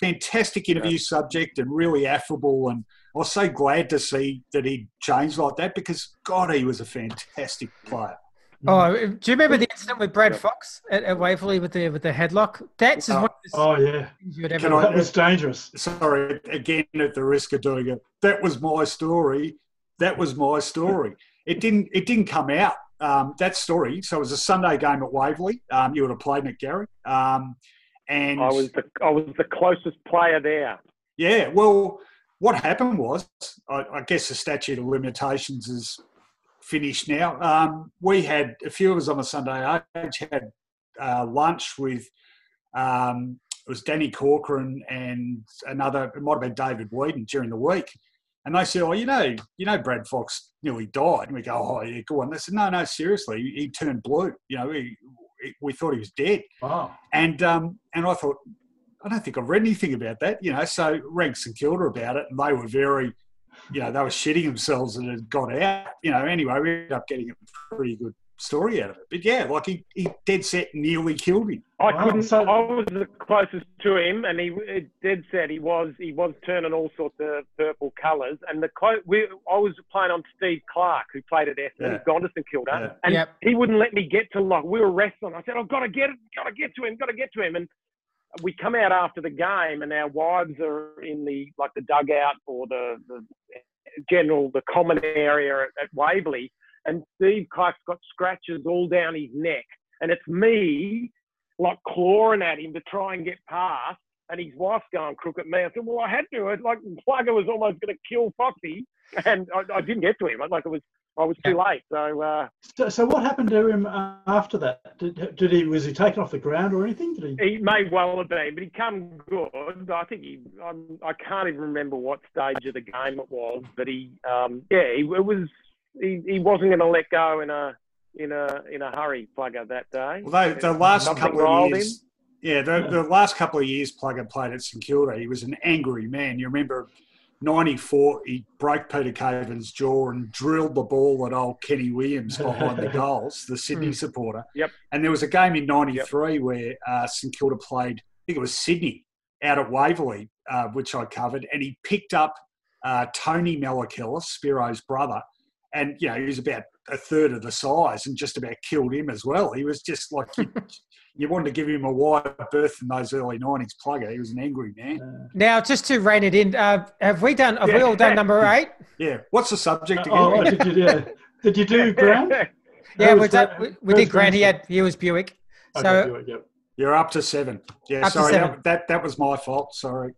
fantastic interview subject and really affable, and I was so glad to see that he changed like that because, God, he was a fantastic player. Oh, do you remember the incident with Brad Fox at Waverley with the headlock? That's one of the things you would ever. That was dangerous. Sorry, again, at the risk of doing it. That was my story. It didn't come out, that story. So it was a Sunday game at Waverley. You would have played in it, Gary. And I was the closest player there. Yeah. Well, what happened was, I guess the statute of limitations is finished now. We had a few of us on a Sunday age had lunch with it was Danny Corcoran and another, it might have been David Whedon, during the week, and they said, oh, you know Brad Fox nearly died, and we go, oh yeah, go on. They said, no, seriously, he turned blue, you know, we thought he was dead. Wow. And and I thought, I don't think I've read anything about that, you know, so rang St Kilda about it, and they were very, you know, they were shitting themselves that it had got out. You know, anyway, we ended up getting a pretty good story out of it. But, yeah, like he dead set nearly killed him. I was the closest to him, and he dead set he was turning all sorts of purple colours. And I was playing on Steve Clark, who played at Essendon. He's gone to St Kilda. Yeah. And he wouldn't let me get to Lock. We were wrestling. I said, I've got to get to him. And we come out after the game, and our wives are in the dugout or the common area at Waverley, and Steve Clark's got scratches all down his neck, and it's me clawing at him to try and get past, and his wife's going crook at me. I said, well, I had to. It's Plugger was almost going to kill Foxy, and I didn't get to him. I was too late. So what happened to him after that? Was he taken off the ground or anything? He may well have been, but he come good. I think I can't even remember what stage of the game it was, but he wasn't going to let go in a hurry, Plugger, that day. Well, the last couple of years Plugger played at St Kilda, he was an angry man. You remember? 94, he broke Peter Caven's jaw and drilled the ball at old Kenny Williams behind the goals, the Sydney supporter. Yep. And there was a game in 93 where St Kilda played, I think it was Sydney, out at Waverley, which I covered, and he picked up Tony Malakella, Spiro's brother, and, you know, he was about a third of the size and just about killed him as well. He was just like... You wanted to give him a wide berth in those early 90s, Plugger. He was an angry man. Now, just to rein it in, have we all done number 8? Yeah. What's the subject again? Oh, did you do Grant? Yeah, we did Grant. He was Buick. Okay, so Buick, yep. You're up to 7. Yeah, up sorry. 7. That was my fault. Sorry.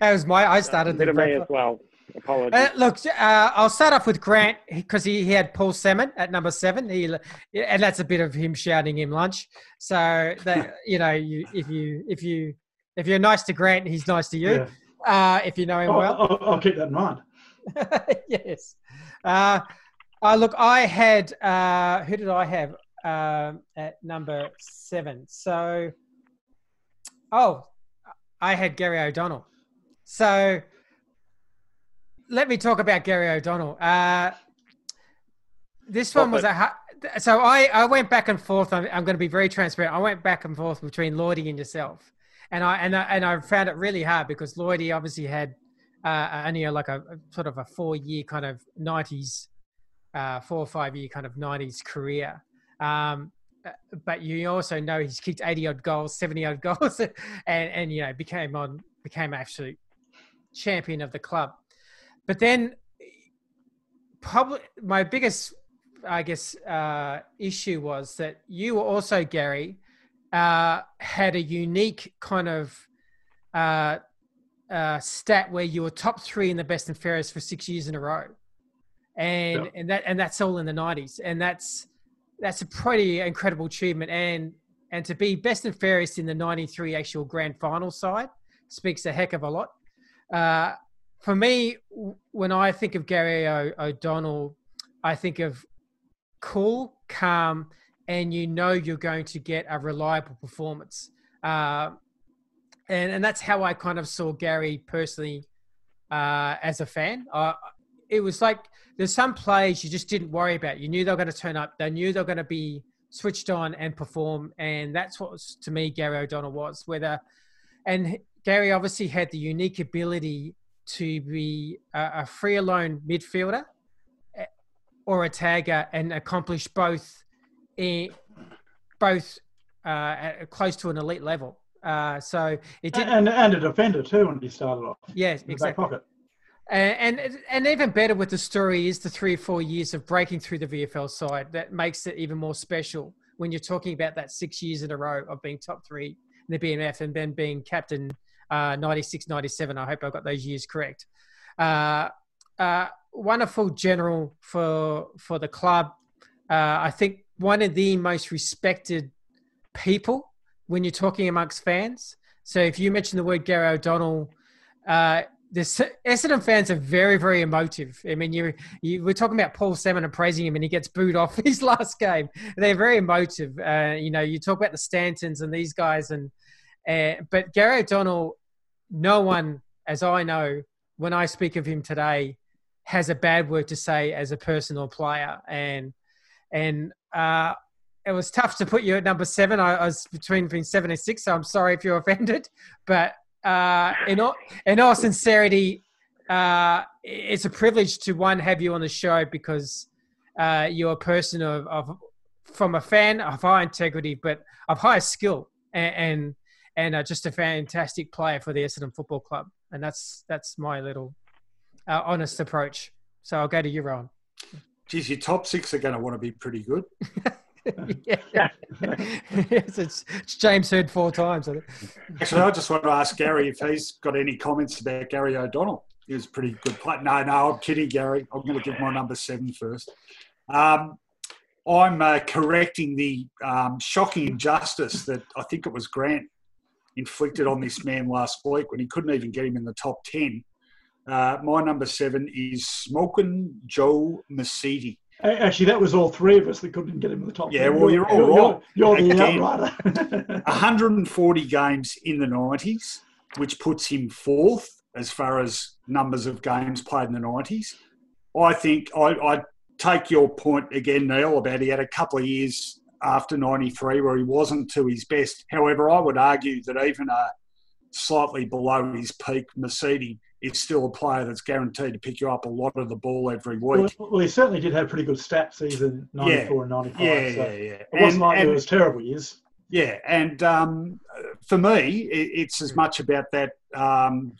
I started the me as well. Apologies. I'll start off with Grant because he had Paul Salmon at number 7. And that's a bit of him shouting him lunch. So that, you know, if you're nice to Grant, he's nice to you. Yeah. If you know him well, I'll keep that in mind. Yes. I had who did I have at number 7? So, I had Gary O'Donnell. So. Let me talk about Gary O'Donnell. So I went back and forth. I'm going to be very transparent. I went back and forth between Lloydie and yourself, and I found it really hard because Lloydie obviously had only a 4-year kind of 90s, 4 or 5 year kind of 90s career. But you also know he's kicked 80 odd goals, 70 odd goals, and you know became absolute champion of the club. But then probably my biggest, I guess, issue was that you also, Gary, had a unique kind of stat where you were top 3 in the best and fairest for 6 years in a row. And that's all in the 90s. And that's that's a pretty incredible achievement. And to be best and fairest in the 93 actual grand final side speaks a heck of a lot. For me, when I think of Gary O'Donnell, I think of cool, calm, and you know you're going to get a reliable performance. And that's how I kind of saw Gary personally as a fan. It was like there's some plays you just didn't worry about. You knew they were going to turn up. They knew they were going to be switched on and perform. And that's what, to me, Gary O'Donnell was. And Gary obviously had the unique ability to be a free-alone midfielder or a tagger and accomplish both at close to an elite level. So it did, and a defender too when he started off. Yes, exactly. And even better with the story is the 3 or 4 years of breaking through the VFL side that makes it even more special when you're talking about that 6 years in a row of being top three in the BMF and then being captain 96, 97. I hope I got those years correct. Wonderful general for the club. I think one of the most respected people when you're talking amongst fans. So if you mention the word Gary O'Donnell, Essendon fans are very, very emotive. I mean, we're talking about Paul Salmon and praising him and he gets booed off his last game. They're very emotive. You know, you talk about the Stantons and these guys, but Gary O'Donnell, no one, as I know, when I speak of him today, has a bad word to say as a person or player. And it was tough to put you at number 7. I was between 7 and 6, so I'm sorry if you're offended. But in all sincerity, it's a privilege to, one, have you on the show because you're a person from a fan of high integrity, but of high skill and just a fantastic player for the Essendon Football Club. And that's my little honest approach. So I'll go to you, Rowan. Geez, your top 6 are going to want to be pretty good. Yeah. Yes, it's James heard 4 times. I think. Actually, I just want to ask Gary if he's got any comments about Gary O'Donnell. He was a pretty good player. No, I'm kidding, Gary. I'm going to give my number 7 first. I'm correcting the shocking injustice that I think it was Grant inflicted on this man last week when he couldn't even get him in the top 10. My number 7 is smoking Joe Misiti. Actually, that was all 3 of us that couldn't get him in the top 10. Yeah, well, you're all right. You're the outrider. 140 games in the 90s, which puts him 4th as far as numbers of games played in the 90s. I think I take your point again, Neil, about he had a couple of years after 93 where he wasn't to his best. However, I would argue that even slightly below his peak, Mercedes is still a player that's guaranteed to pick you up a lot of the ball every week. Well, he certainly did have pretty good stats season 94 and 95. Yeah. It wasn't like it was terrible years. Yeah, and for me, it's as much about that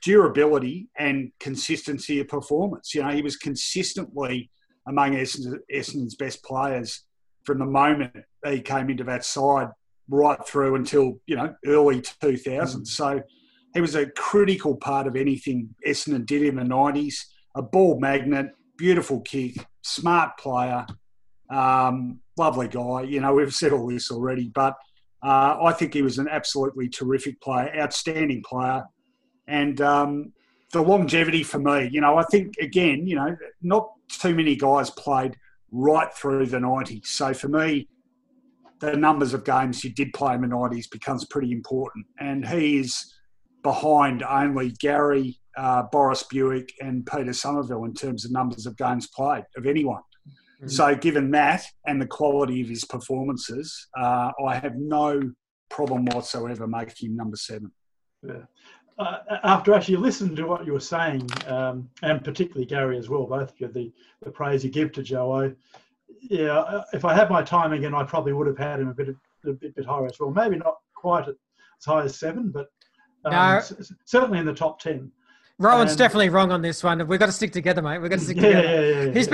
durability and consistency of performance. You know, he was consistently among Essendon's best players from the moment he came into that side right through until, you know, early 2000s. So he was a critical part of anything Essendon did in the 90s. A ball magnet, beautiful kick, smart player, lovely guy. You know, we've said all this already, but I think he was an absolutely terrific player, outstanding player. And the longevity for me, you know, I think, again, you know, not too many guys played right through the 90s. So for me, the numbers of games he did play in the 90s becomes pretty important. And he is behind only Gary, Boris Buick and Peter Somerville in terms of numbers of games played of anyone. Mm-hmm. So given that and the quality of his performances, I have no problem whatsoever making him number 7. Yeah. After actually listening to what you were saying, and particularly Gary as well, both of you, the praise you give to Joe, yeah, if I had my time again, I probably would have had him a bit higher as well. Maybe not quite as high as 7, but certainly in the top 10. Rowan's definitely wrong on this one. We've got to stick together, mate. We've got to stick together. Yeah. He's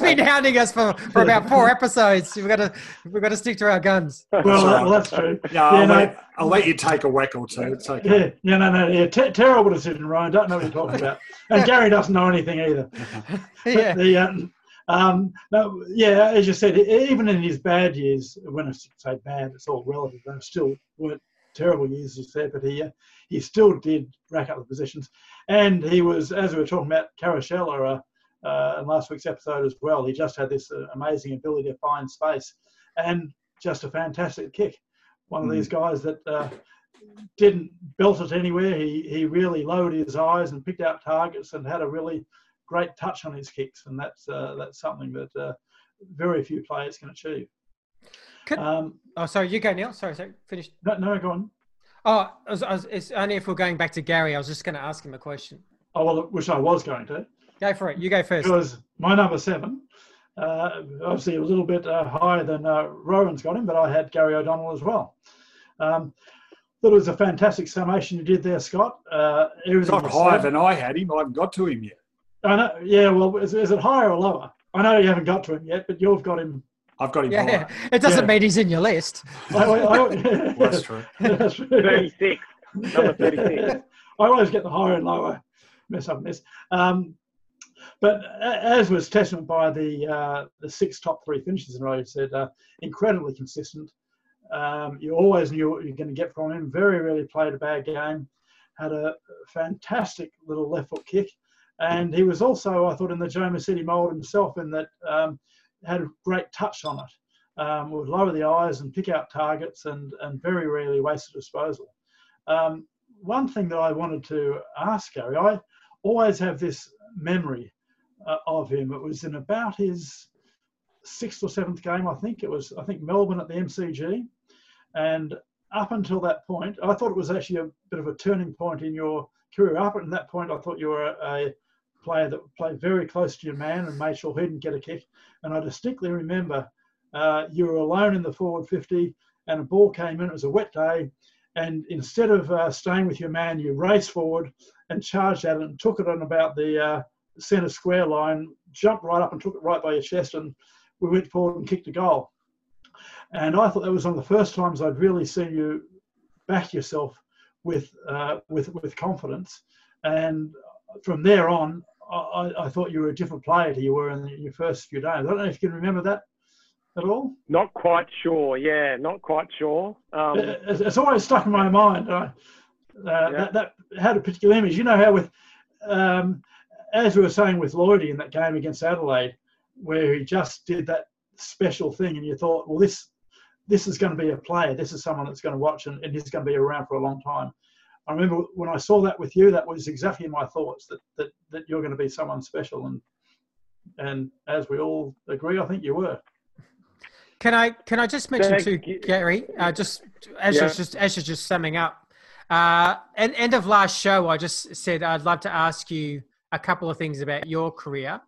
been hounding us for about 4 episodes. We've got to stick to our guns. Well, that's true. I'll let you take a whack or two. It's okay. Yeah. Terror would have said, Rowan, don't know what you're talking about, and Gary doesn't know anything either. Yeah. No, yeah, as you said, even in his bad years, when I say bad, it's all relative, they still weren't terrible years, as you said, but he still did rack up the positions. And he was, as we were talking about Caracella in last week's episode as well, he just had this amazing ability to find space and just a fantastic kick. One of these guys that didn't belt it anywhere. He really lowered his eyes and picked out targets and had a really great touch on his kicks, and that's something that very few players can achieve. Sorry, you go, Neil. Sorry, finish. No, go on. Oh, it's only if we're going back to Gary. I was just going to ask him a question. Oh, well, I wish I was going to. Go for it. You go first. Because my number 7, obviously a little bit higher than Rowan's got him, but I had Gary O'Donnell as well. Thought it was a fantastic summation you did there, Scott. It was not higher than I had him. I haven't got to him yet. I know, yeah, well, is it higher or lower? I know you haven't got to him yet, but you've got him. I've got him. Yeah, it doesn't mean he's in your list. Well, that's true. That's true. 36. Number 36. I always get the higher and lower mess up in this. But as was testament by the 6 top 3 finishes in a row, you said, incredibly consistent. You always knew what you were going to get from him. Very rarely played a bad game. Had a fantastic little left foot kick. And he was also, I thought, in the Joe Misiti mould himself, in that had a great touch on it. Would lower the eyes and pick out targets, and very rarely wasted disposal. One thing that I wanted to ask Gary, I always have this memory of him. It was in about his 6th or 7th game, I think. It was, I think, Melbourne at the MCG. And up until that point, I thought it was actually a bit of a turning point in your career. Up at that point, I thought you were a player that played very close to your man and made sure he didn't get a kick. And I distinctly remember you were alone in the forward 50 and a ball came in. It was a wet day. And instead of staying with your man, you raced forward and charged at it and took it on about the centre square line, jumped right up and took it right by your chest. And we went forward and kicked a goal. And I thought that was one of the first times I'd really seen you back yourself with confidence. And from there on, I thought you were a different player to you were in your first few days. I don't know if you can remember that at all. Not quite sure. Yeah, not quite sure. It's always stuck in my mind. That had a particular image. You know how with, as we were saying with Lloydie in that game against Adelaide, where he just did that special thing and you thought, well, this is going to be a player. This is someone that's going to watch and he's going to be around for a long time. I remember when I saw that with you, that was exactly my thoughts, that you're going to be someone special. And as we all agree, I think you were. Can I just mention too, Gary, just summing up, at end of last show, I just said I'd love to ask you a couple of things about your career.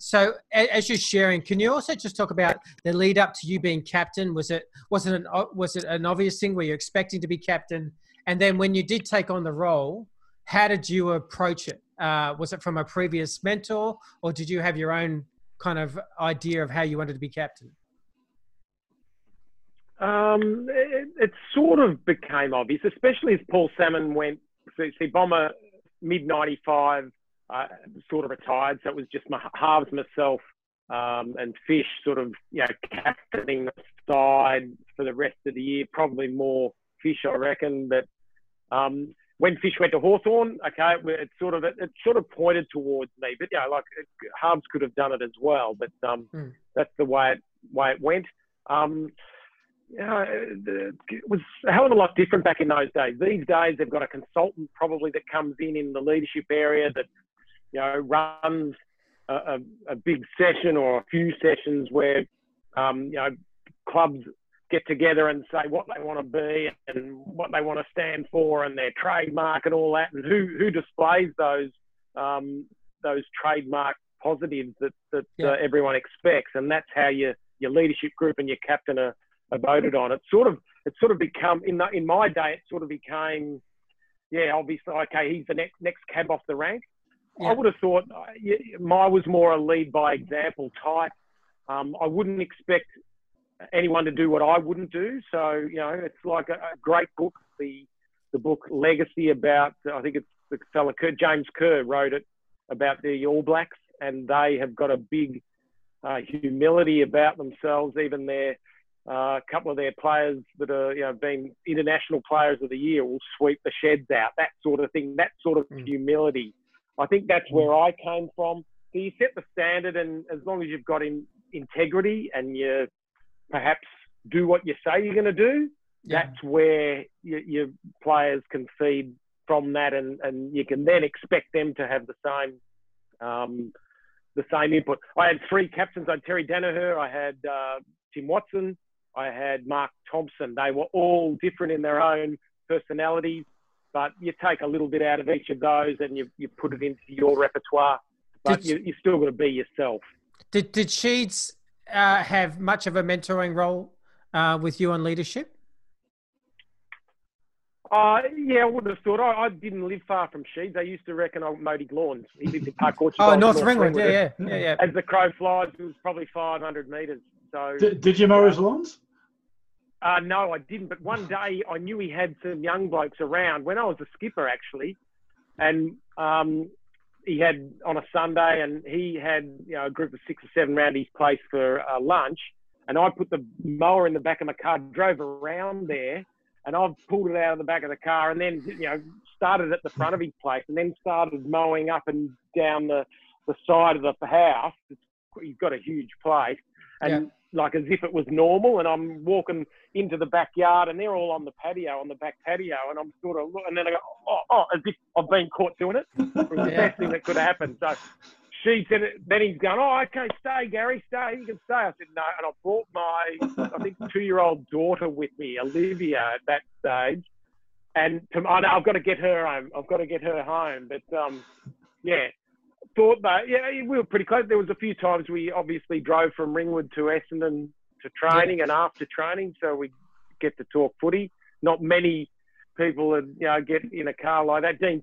So as you're sharing, can you also just talk about the lead up to you being captain? Was it an obvious thing? Were you expecting to be captain? And then when you did take on the role, how did you approach it? Was it from a previous mentor, or did you have your own kind of idea of how you wanted to be captain? It sort of became obvious, especially as Paul Salmon went. See, Bomber mid-95. Sort of retired, so it was just Harves, myself, and Fish sort of, captaining the side for the rest of the year. Probably more Fish, I reckon. But when Fish went to Hawthorn, it sort of pointed towards me. But Harves could have done it as well. But that's the way it went. It was a hell of a lot different back in those days. These days they've got a consultant probably that comes in the leadership area that, runs a big session or a few sessions where, clubs get together and say what they want to be and what they want to stand for and their trademark and all that, and who displays those trademark positives that everyone expects. And that's how your leadership group and your captain are voted on. It sort of become in my day. It sort of became, obviously, okay, he's the next cab off the rank. Yeah. I would have thought mine was more a lead by example type. I wouldn't expect anyone to do what I wouldn't do. So, it's like a great book, the book Legacy, about, I think it's the fella James Kerr wrote it, about the All Blacks and they have got a big humility about themselves. Even their couple of their players that are being international players of the year will sweep the sheds out, that sort of thing, that sort of humility. I think that's where I came from. So you set the standard, and as long as you've got integrity and you perhaps do what you say you're going to do, that's where your players can feed from that, and you can then expect them to have the same input. I had three captains. I had Terry Danaher, I had Tim Watson, I had Mark Thompson. They were all different in their own personalities, but you take a little bit out of each of those and you put it into your repertoire. But you're still going to be yourself. Did Sheeds have much of a mentoring role with you on leadership? Yeah, I wouldn't have thought. I didn't live far from Sheeds. I used to reckon I mowed lawns. He lived in Park Orchard. Oh, North Ringwood, yeah. As the crow flies, it was probably 500 metres. So did you mow his lawns? No, I didn't. But one day I knew he had some young blokes around when I was a skipper, actually. And he had, on a Sunday, and he had a group of 6 or 7 round his place for lunch. And I put the mower in the back of my car, drove around there, and I've pulled it out of the back of the car and then, started at the front of his place and then started mowing up and down the side of the house. He's got a huge place. And like as if it was normal. And I'm walking into the backyard and they're all on the patio, And I'm sort of looking, and then I go, oh, as if I've been caught doing it. It was the best thing that could have happened. So she said it. Then he's going, oh, okay, stay, Gary, stay. You can stay. I said, no. And I brought my, I think, 2-year-old daughter with me, Olivia, at that stage. And I've got to get her home. But, we were pretty close. There was a few times we obviously drove from Ringwood to Essendon to training and after training. So we get to talk footy. Not many people would, get in a car like that. Dean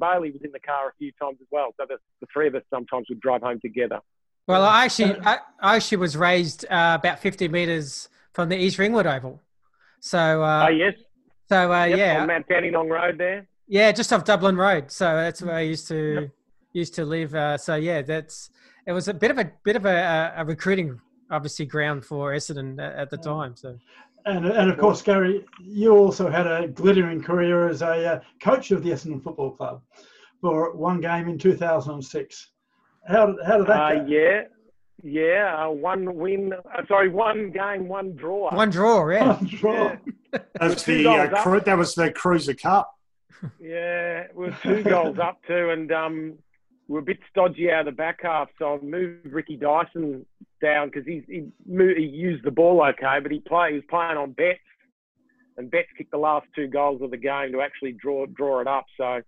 Bailey was in the car a few times as well. So the three of us sometimes would drive home together. Well, I actually was raised about 50 metres from the East Ringwood Oval. So on Mount Dandenong Road there. Yeah, just off Dublin Road. So that's where I used to live. So yeah, it was a bit of a recruiting obviously ground for Essendon at the time. So. And of course, Gary, you also had a glittering career as a coach of the Essendon Football Club for one game in 2006. How did that go? One game, one draw. One draw. Yeah. That was the Cruiser Cup. Yeah, we were 2 goals up too, and we were a bit stodgy out of the back half, so I moved Ricky Dyson down because he used the ball okay, but he was playing on Betts, and Betts kicked the last 2 goals of the game to actually draw it up. So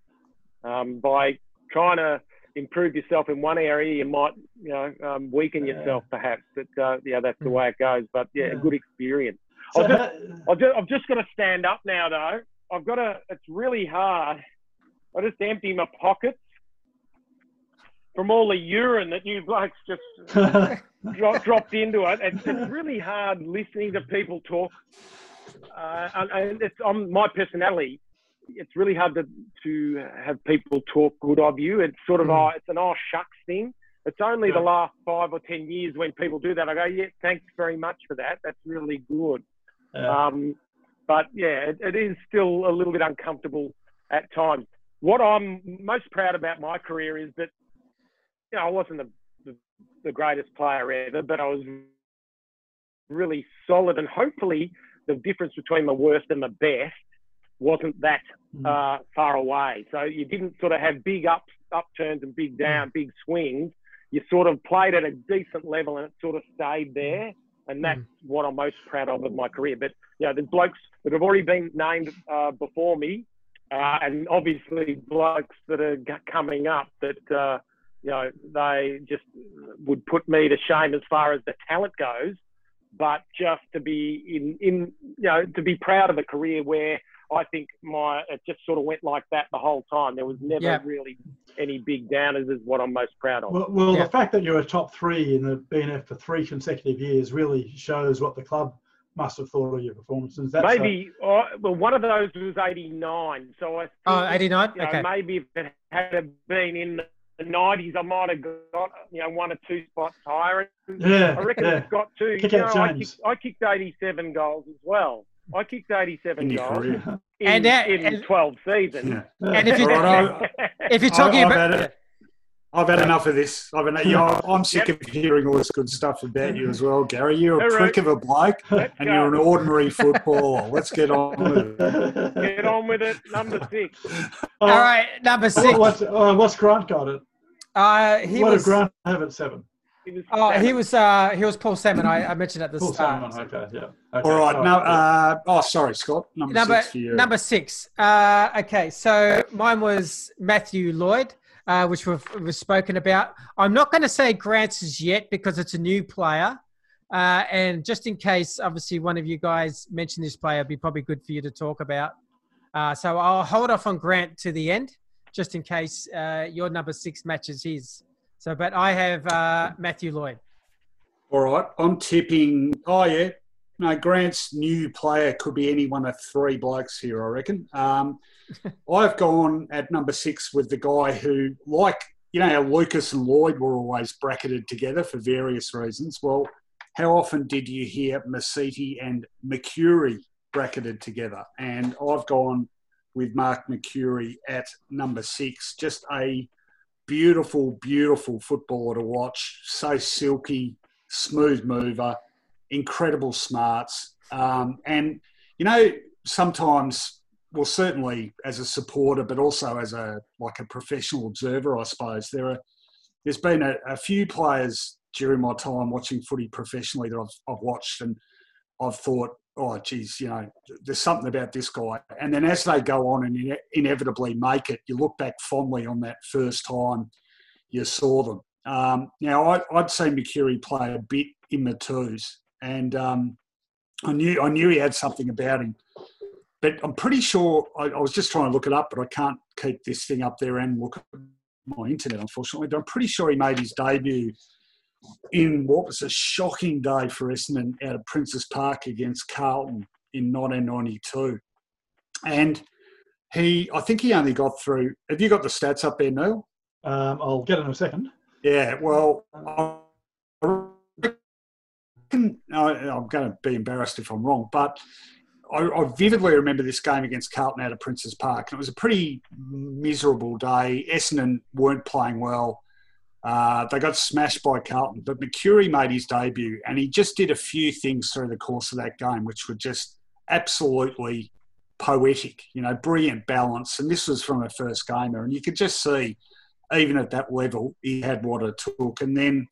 by trying to improve yourself in one area, you might weaken yourself perhaps. But that's the way it goes. But a good experience. So I've just got to stand up now though. It's really hard. I just empty my pockets from all the urine that you blokes just dropped into it. It's really hard listening to people talk. And it's on my personality. It's really hard to have people talk good of you. It's sort of it's an oh shucks thing. It's only the last 5 or 10 years when people do that. I go, yeah, thanks very much for that. That's really good. Yeah. But yeah, it is still a little bit uncomfortable at times. What I'm most proud about my career is that I wasn't the greatest player ever, but I was really solid. And hopefully the difference between the worst and the best wasn't that far away. So you didn't sort of have big upturns and big down, big swings. You sort of played at a decent level and it sort of stayed there. And that's what I'm most proud of my career. But, the blokes that have already been named before me and obviously blokes that are coming up that... they just would put me to shame as far as the talent goes, but just to be to be proud of a career where I think it just sort of went like that the whole time. There was never really any big downers is what I'm most proud of. Well, the fact that you were top 3 in the BNF for 3 consecutive years really shows what the club must have thought of your performances. One of those was 89. So I think, 89? Okay. Maybe if it had been in the 90s, I might have got, you know, one or two spots higher. Yeah, I reckon I've got two. I kicked 87 goals as well. I kicked 87 goals in 12 seasons. Yeah. And if you're talking about... I've had enough of this. I'm sick of hearing all this good stuff about you as well, Gary. You're a prick of a bloke and you're an ordinary footballer. Let's get on with it. Get on with it. Number six. All right, number six. What's Grant got it? Did Grant have at seven? He was Paul Salmon. I mentioned at the start. Paul Salmon, okay, yeah. Okay. All right. Sorry, Scott. Number six for you. Number six. Okay, so mine was Matthew Lloyd. Which we've spoken about. I'm not going to say Grant's is yet because it's a new player. And just in case, obviously, one of you guys mentioned this player, it'd be probably good for you to talk about. So I'll hold off on Grant to the end, just in case your number six matches his. So, but I have Matthew Lloyd. All right. I'm tipping... Oh, yeah. No, Grant's new player could be any one of three blokes here, I reckon. I've gone at number six with the guy who, like, you know how Lucas and Lloyd were always bracketed together for various reasons. Well, how often did you hear Misiti and Mercuri bracketed together? And I've gone with Mark Mercuri at number six. Just a beautiful, beautiful footballer to watch. So silky, smooth mover, incredible smarts. And, you know, sometimes... Well, certainly as a supporter, but also as a professional observer, I suppose there's been a few players during my time watching footy professionally that I've watched and I've thought, oh, geez, you know, there's something about this guy. And then as they go on and inevitably make it, you look back fondly on that first time you saw them. Now, I'd seen Mercuri play a bit in the twos, and I knew he had something about him. But I'm pretty sure, I was just trying to look it up, but I can't keep this thing up there and look at my internet, unfortunately. But I'm pretty sure he made his debut in what was a shocking day for Essendon out of Princess Park against Carlton in 1992. And I think he only got through... Have you got the stats up there, Neil? I'll get it in a second. Yeah, well... I'm going to be embarrassed if I'm wrong, but... I vividly remember this game against Carlton out of Princess Park, and it was a pretty miserable day. Essendon weren't playing well. They got smashed by Carlton, but Mercuri made his debut, and he just did a few things through the course of that game, which were just absolutely poetic, you know, brilliant balance. And this was from a first gamer, and you could just see, even at that level, he had what it took. And then,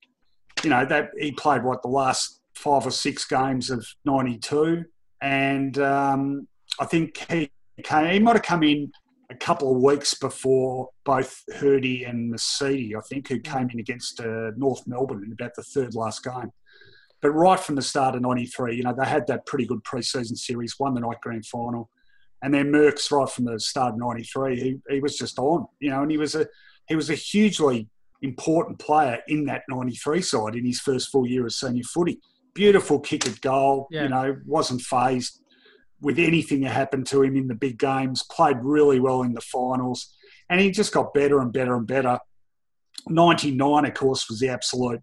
you know, that he played, the last 5 or 6 games of 92. And I think he might have come in a couple of weeks before both Hurdy and Misiti, I think, who came in against North Melbourne in about the third last game. But right from the start of 93, you know, they had that pretty good pre-season series, won the night grand final. And then Mercs, right from the start of 93, he was just on, you know, and he was a hugely important player in that 93 side in his first full year of senior footy. Beautiful kick at goal, you know, wasn't phased with anything that happened to him in the big games, played really well in the finals, and he just got better and better and better. 99, of course, was the absolute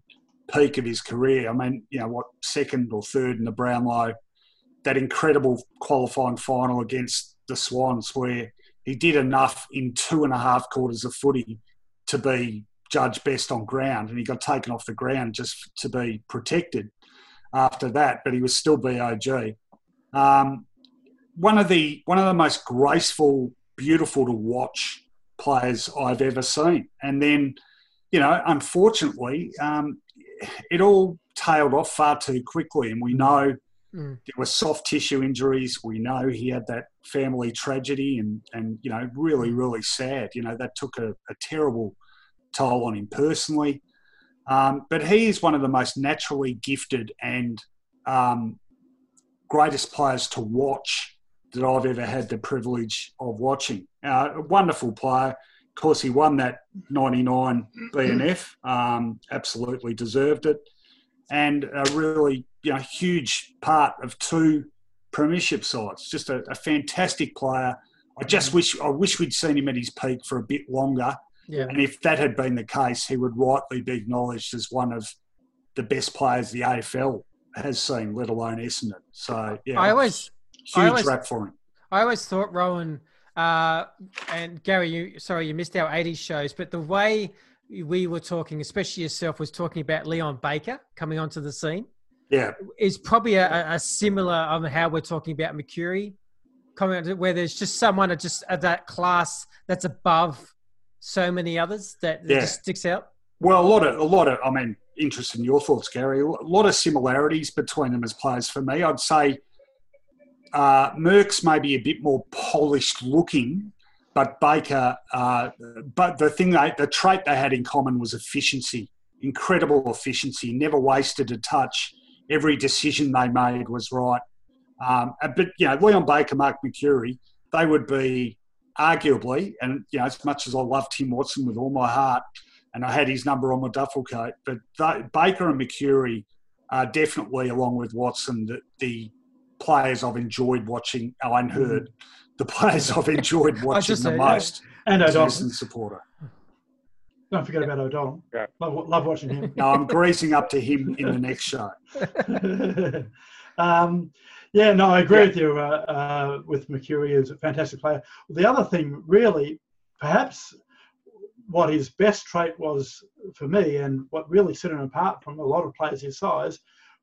peak of his career. I mean, you know, second or third in the Brownlow, that incredible qualifying final against the Swans where he did enough in 2.5 quarters of footy to be judged best on ground, and he got taken off the ground just to be protected after that, but he was still BOG. One of the most graceful, beautiful to watch players I've ever seen. And then, you know, unfortunately, it all tailed off far too quickly. And we know there were soft tissue injuries. We know he had that family tragedy and you know, really, really sad. You know, that took a terrible toll on him personally. But he is one of the most naturally gifted and greatest players to watch that I've ever had the privilege of watching. A wonderful player. Of course, he won that 99 BNF. Absolutely deserved it. And a really, you know, huge part of 2 premiership sides. Just a fantastic player. I wish we'd seen him at his peak for a bit longer. Yeah. And if that had been the case, he would rightly be acknowledged as one of the best players the AFL has seen, let alone Essendon. So, yeah, huge rap for him. I always thought, Rowan, and Gary, you missed our 80s shows, but the way we were talking, especially yourself, was talking about Leon Baker coming onto the scene. Yeah. Is probably a similar on how we're talking about Mercuri, where there's just someone at that class that's above so many others that just sticks out. Well, a lot of, I mean, interested in your thoughts, Gary, a lot of similarities between them as players for me. I'd say Merc's maybe a bit more polished looking, but Baker, but the trait they had in common was efficiency, incredible efficiency, never wasted a touch. Every decision they made was right. But, you know, Leon Baker, Mark Mercuri, they would be arguably, and, you know, as much as I love Tim Watson with all my heart, and I had his number on my duffel coat, but Baker and Mercuri are definitely, along with Watson, the players I've enjoyed watching. Owen Hurd, the players I've enjoyed watching the most. And O'Donnell. Supporter. Don't forget about O'Donnell. Yeah. Love watching him. No, I'm greasing up to him in the next show. Yeah, no, I agree with you with Mercuri as a fantastic player. The other thing, really, perhaps what his best trait was for me and what really set him apart from a lot of players his size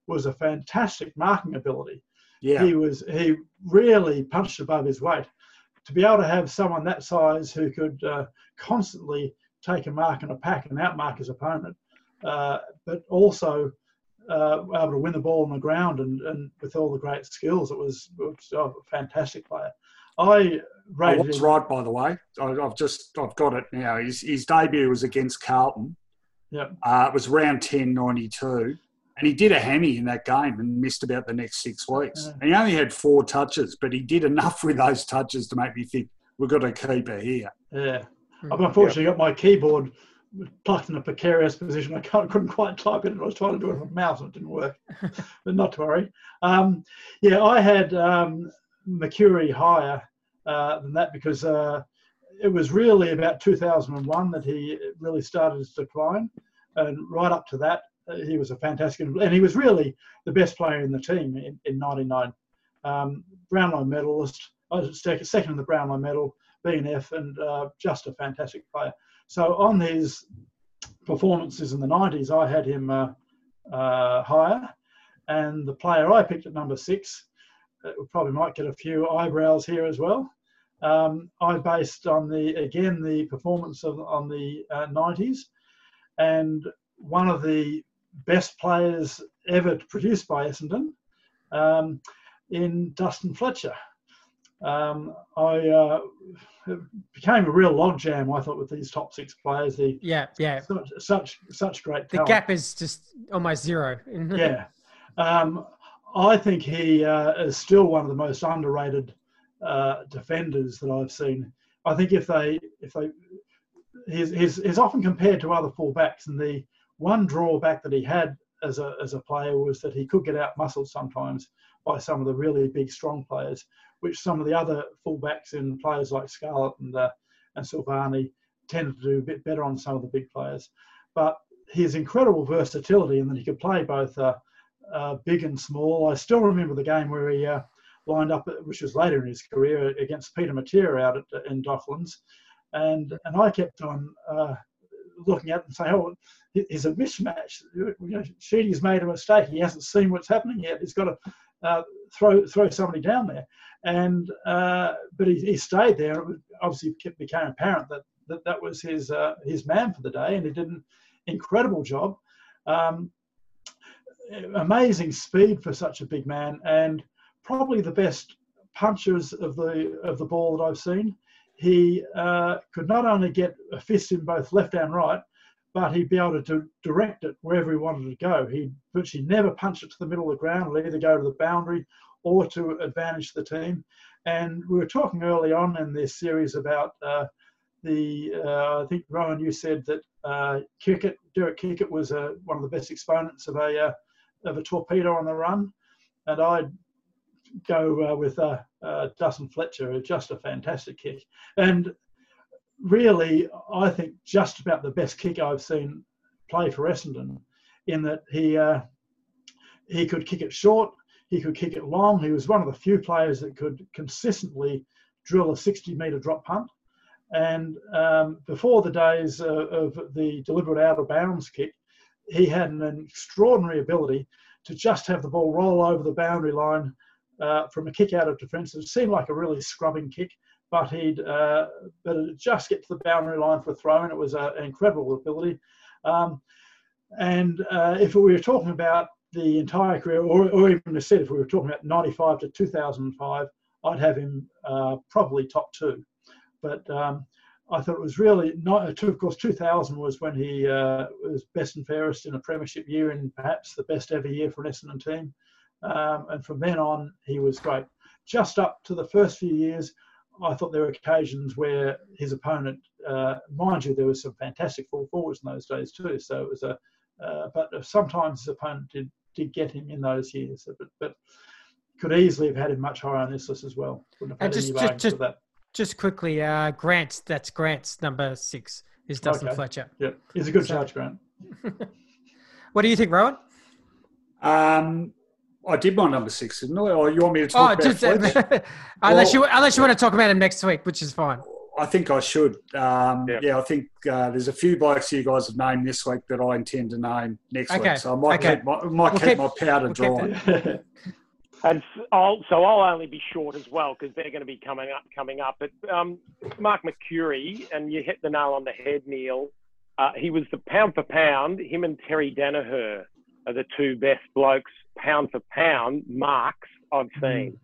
was a fantastic marking ability. Yeah. He really punched above his weight. To be able to have someone that size who could constantly take a mark in a pack and outmark his opponent, but also able to win the ball on the ground and with all the great skills, it was a fantastic player. I was right, by the way. I've got it now. His debut was against Carlton. Yeah, it was round 10, 92. And he did a hammy in that game and missed about the next 6 weeks. Yeah. He only had 4 touches, but he did enough with those touches to make me think, we've got a keeper here. Yeah. I've unfortunately got my keyboard plucked in a precarious position. I couldn't quite type it. I was trying to do it with my mouse and it didn't work. But not to worry. I had Mercuri higher than that because it was really about 2001 that he really started his decline. And right up to that, he was a fantastic, and he was really the best player in the team in 99. Brownlow medalist, I was second in the Brownlow medal, B&F, and just a fantastic player. So on his performances in the 90s, I had him higher, and the player I picked at number 6, probably might get a few eyebrows here as well. I based on the performance on the 90s, and one of the best players ever produced by Essendon in Dustin Fletcher. It became a real logjam, I thought, with these top 6 players. Such great talent. The gap is just almost zero. Yeah. I think he is still one of the most underrated defenders that I've seen. I think he's often compared to other fullbacks, and the one drawback that he had as a player was that he could get out-muscled sometimes by some of the really big, strong players, which some of the other fullbacks and players like Scarlett and Silvani tended to do a bit better on some of the big players. But his incredible versatility, and that he could play both big and small. I still remember the game where he lined up, which was later in his career, against Peter Mateer out in Docklands, and I kept on looking at it and saying, oh, he's a mismatch. You know, Sheedy's made a mistake. He hasn't seen what's happening yet. He's got to throw somebody down there. And but he stayed there. It obviously became apparent that was his man for the day, and he did an incredible job. Amazing speed for such a big man, and probably the best punchers of the ball that I've seen. He could not only get a fist in both left and right, but he'd be able to direct it wherever he wanted to go. He virtually never punched it to the middle of the ground. It'll either go to the boundary or to advantage the team. And we were talking early on in this series about I think, Rowan, you said that Derek Kickett was one of the best exponents of a torpedo on the run. And I'd go with Dustin Fletcher, just a fantastic kick. And really, I think, just about the best kicker I've seen play for Essendon, in that he could kick it short, he could kick it long. He was one of the few players that could consistently drill a 60-metre drop punt. And before the days of the deliberate out-of-bounds kick, he had an extraordinary ability to just have the ball roll over the boundary line from a kick out of defence. It seemed like a really scrubbing kick, but he'd but it'd just get to the boundary line for a throw, and it was an incredible ability. If we were talking about the entire career, or even as said, if we were talking about 95 to 2005, I'd have him probably top two. But I thought it was really not. Of course, 2000 was when he was best and fairest in a premiership year, and perhaps the best ever year for an Essendon team. And from then on, he was great. Just up to the first few years, I thought there were occasions where his opponent, mind you, there was some fantastic full forwards in those days too. So it was a, but sometimes his opponent did get him in those years. But could easily have had him much higher on this list as well. Wouldn't have had any arguments with that. Just quickly, Grant, that's Grant's number 6, is Dustin Fletcher. Yeah, he's a good charge, Grant. What do you think, Rowan? I did my number 6, didn't I? Or you want me to talk about Fletcher? Unless you want to talk about him next week, which is fine. I think I should. Yeah, I think there's a few blokes you guys have named this week that I intend to name next week. So I might keep my powder dry. And I'll only be short as well, because they're going to be coming up. But Mark Mercuri, and you hit the nail on the head, Neil. He was the pound for pound. Him and Terry Danaher are the two best blokes, pound for pound, marks I've seen.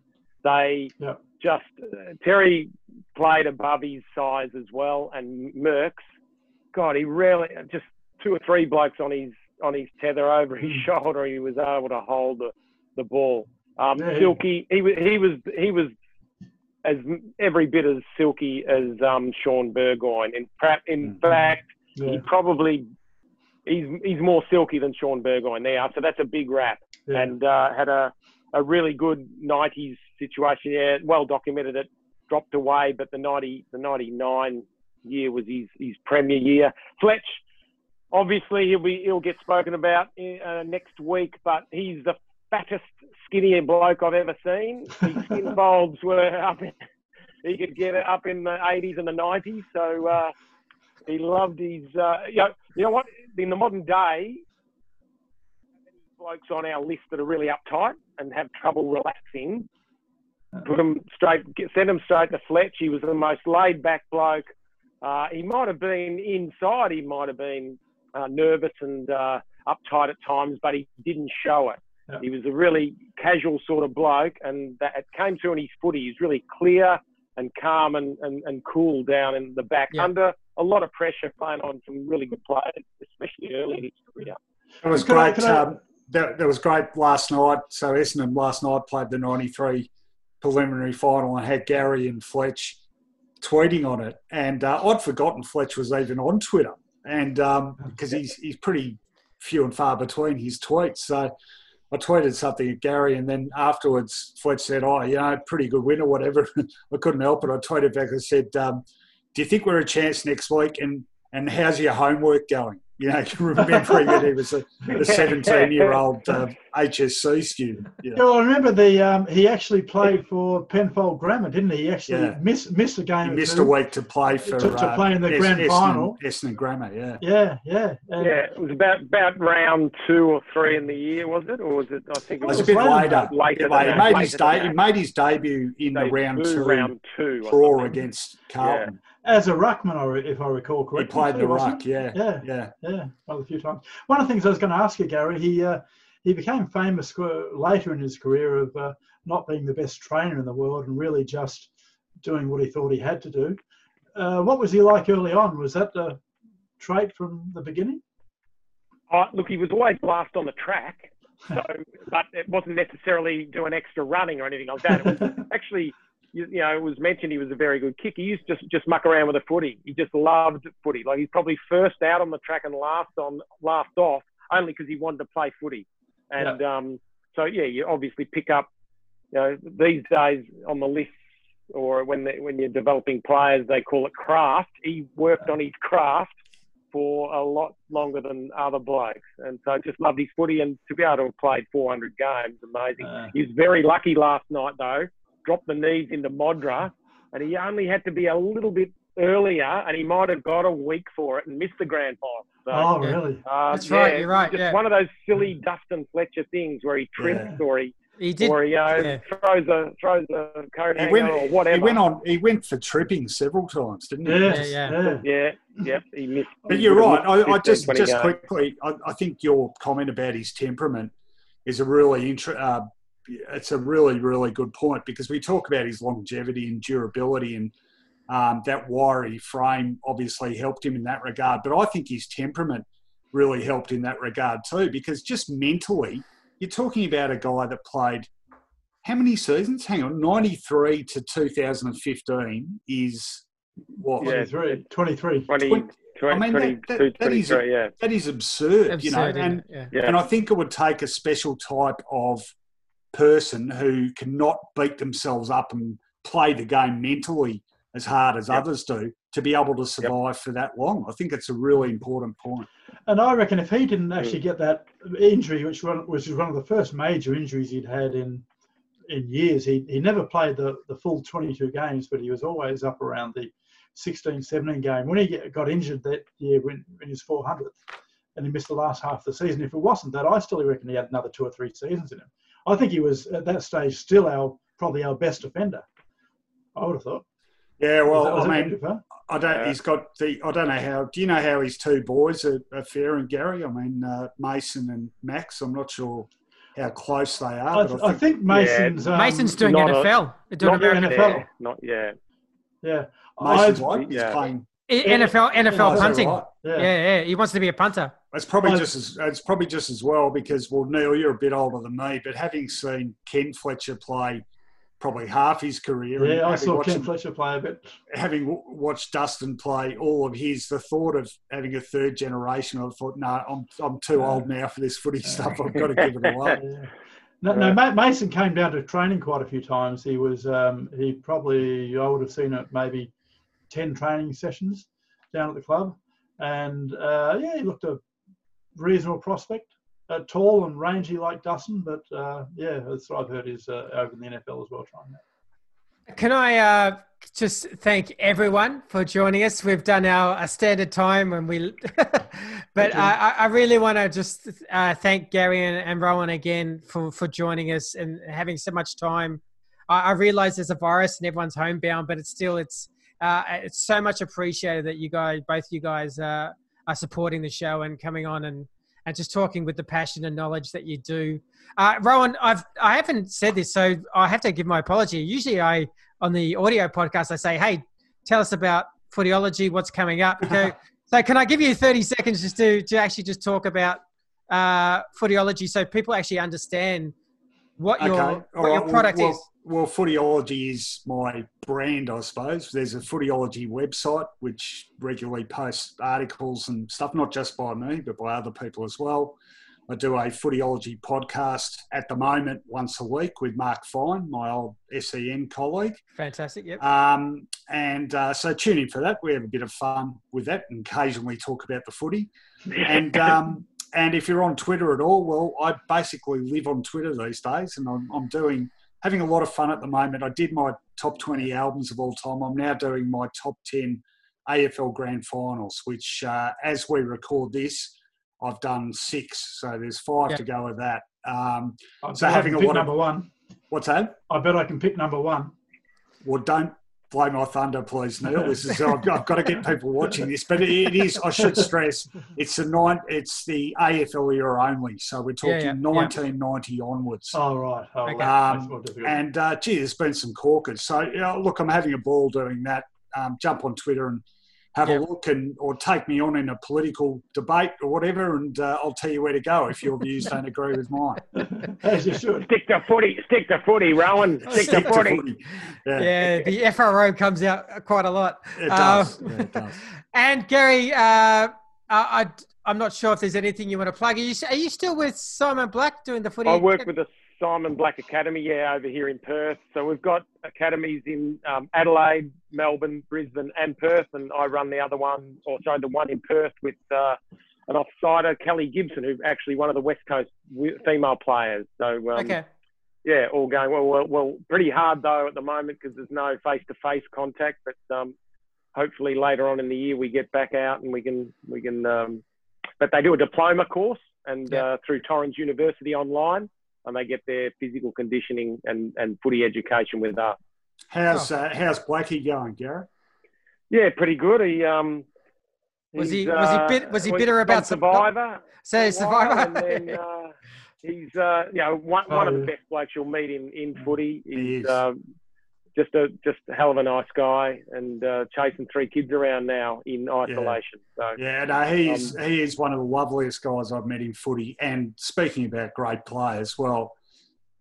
Terry played above his size as well, and Mercs, God, he really just two or three blokes on his tether over his shoulder. He was able to hold the ball. Silky, he was as every bit as silky as Sean Burgoyne. In fact, he's more silky than Sean Burgoyne now. So that's a big rap. Yeah. And had a really good 90s situation. Yeah, well documented. It dropped away, but the 99 year was his premier year. Fletch, obviously, he'll get spoken about next week, but he's the fattest, skinnier bloke I've ever seen. His skin bulbs were up in, he could get it up in the 80s and the 90s. So he loved his, you know what? In the modern day, blokes on our list that are really uptight and have trouble relaxing, send them straight to Fletch. He was the most laid back bloke. He might have been inside. He might have been nervous and uptight at times, but he didn't show it. He was a really casual sort of bloke, and that it came through in his footy. He's really clear and calm and cool down in the back under a lot of pressure, playing on some really good players, especially early in his career. It was great. That was great last night. So Essendon last night played the 93 preliminary final and had Gary and Fletch tweeting on it. And I'd forgotten Fletch was even on Twitter, and because he's pretty few and far between his tweets. So I tweeted something at Gary, and then afterwards Fletch said, pretty good win or whatever. I couldn't help it. I tweeted back and said, do you think we're a chance next week? And how's your homework going? You know, remembering that he was a 17-year-old HSC student. You know. Yeah, I remember he actually played for Penfold Grammar, didn't he? He actually missed a game. He missed a week to play to play in the grand final. Essendon Grammar, yeah. Yeah, it was about round 2 or 3 in the year, was it? Or was it? I think it was a bit later. He made his debut in the round two draw against Carlton. Yeah. As a ruckman, if I recall correctly. He played the ruck, Yeah, well, a few times. One of the things I was going to ask you, Gary, he became famous later in his career of not being the best trainer in the world and really just doing what he thought he had to do. What was he like early on? Was that the trait from the beginning? Look, he was always last on the track, but it wasn't necessarily doing extra running or anything like that. It was actually... You know, it was mentioned he was a very good kicker. He used to just muck around with the footy. He just loved footy. Like, he's probably first out on the track and last off, only because he wanted to play footy. And so, you obviously pick up, you know, these days on the list, or when you're developing players, they call it craft. He worked on his craft for a lot longer than other blokes. And so I just loved his footy, and to be able to have played 400 games, amazing. He was very lucky last night though, dropped the knees into Modra, and he only had to be a little bit earlier and he might have got a week for it and missed the grand final. So, really? That's right, you're right. Just one of those silly Dustin Fletcher things where he trips or he throws a coat hanger or whatever. He went for tripping several times, didn't he? He missed. But you're right. I just quickly, I think your comment about his temperament is a really it's a really, really good point, because we talk about his longevity and durability, and that wiry frame obviously helped him in that regard. But I think his temperament really helped in that regard too, because just mentally, you're talking about a guy that played how many seasons? Hang on, 93 to 2015 is what? 23. 20, I mean, 22, that is absurd, you know. And I think it would take a special type of person who cannot beat themselves up and play the game mentally as hard as others do to be able to survive for that long. I think it's a really important point. And I reckon if he didn't actually get that injury, which was one of the first major injuries he'd had in years, he never played the full 22 games, but he was always up around the 16-17 game. When he got injured that year in his 400th, and he missed the last half of the season, if it wasn't that, I still reckon he had another 2 or 3 seasons in him. I think he was, at that stage, still probably our best defender, I would have thought. Yeah, well, I don't know how. Do you know how his two boys are faring, Gary? I mean, Mason and Max. I'm not sure how close they are. I think Mason's Mason's doing NFL. Not yet. Yeah, Mason's playing NFL punting. Right? Yeah. He wants to be a punter. It's probably just as well, because, well, Neil, you're a bit older than me, but having seen Ken Fletcher play probably half his career. Yeah, I saw Ken Fletcher play a bit. Having watched Dustin play all of his, the thought of having a third generation, I thought, no, I'm too old now for this footy stuff. I've got to give it away. No, Mason came down to training quite a few times. He was, I would have seen it maybe 10 training sessions down at the club. And, he looked a reasonable prospect. Tall and rangy like Dustin, but that's what I've heard is over in the NFL as well. Trying that. Can I just thank everyone for joining us? We've done our standard time, and but I really want to just thank Gary and Rowan again for joining us and having so much time. I realise there's a virus and everyone's homebound, but it's so much appreciated that both you guys are supporting the show and coming on and just talking with the passion and knowledge that you do. Rowan, I haven't said this, so I have to give my apology. Usually on the audio podcast, I say, hey, tell us about Footyology, what's coming up. So can I give you 30 seconds just to actually just talk about Footyology so people actually understand what your product is? Well, Footyology is my brand, I suppose. There's a Footyology website which regularly posts articles and stuff, not just by me, but by other people as well. I do a Footyology podcast at the moment once a week with Mark Fine, my old SEN colleague. Fantastic, yep. So tune in for that. We have a bit of fun with that and occasionally talk about the footy. And if you're on Twitter at all, well, I basically live on Twitter these days, and I'm doing... having a lot of fun at the moment. I did my top 20 albums of all time. I'm now doing my top 10 AFL grand finals, which as we record this, I've done 6. So there's 5 to go of that. So having a lot of number one. What's that? I bet I can pick number one. Well, don't blow my thunder, please, Neil. This is I've got to get people watching this, but it is. I should stress it's the AFL era only. So we're talking 1990 onwards. Oh right. Okay. Gee, there's been some corkers. So look, I'm having a ball doing that. Jump on Twitter and have a look, or take me on in a political debate or whatever, and I'll tell you where to go if your views don't agree with mine. As you should. Stick to footy, Rowan. Stick to footy. Yeah, the FRO comes out quite a lot. It does. And Gary, I'm not sure if there's anything you want to plug. Are you still with Simon Black doing the footy? I work with a Simon Black Academy, yeah, over here in Perth. So we've got academies in Adelaide, Melbourne, Brisbane and Perth, and I run the other one, or sorry, the one in Perth with an offsider, Kelly Gibson, who's actually one of the West Coast female players. So, okay. Yeah, all going well, pretty hard though at the moment because there's no face-to-face contact, but hopefully later on in the year we get back out and we can. But they do a diploma course and through Torrens University online, and they get their physical conditioning and footy education with us. How's Blackie going, Gary? Yeah, pretty good. He was he bitter about Survivor? Say Survivor. And then, he's one of the best blokes you'll meet in footy. He's just a hell of a nice guy, and chasing three kids around now in isolation. Yeah. So he is one of the loveliest guys I've met in footy. And speaking about great players, well,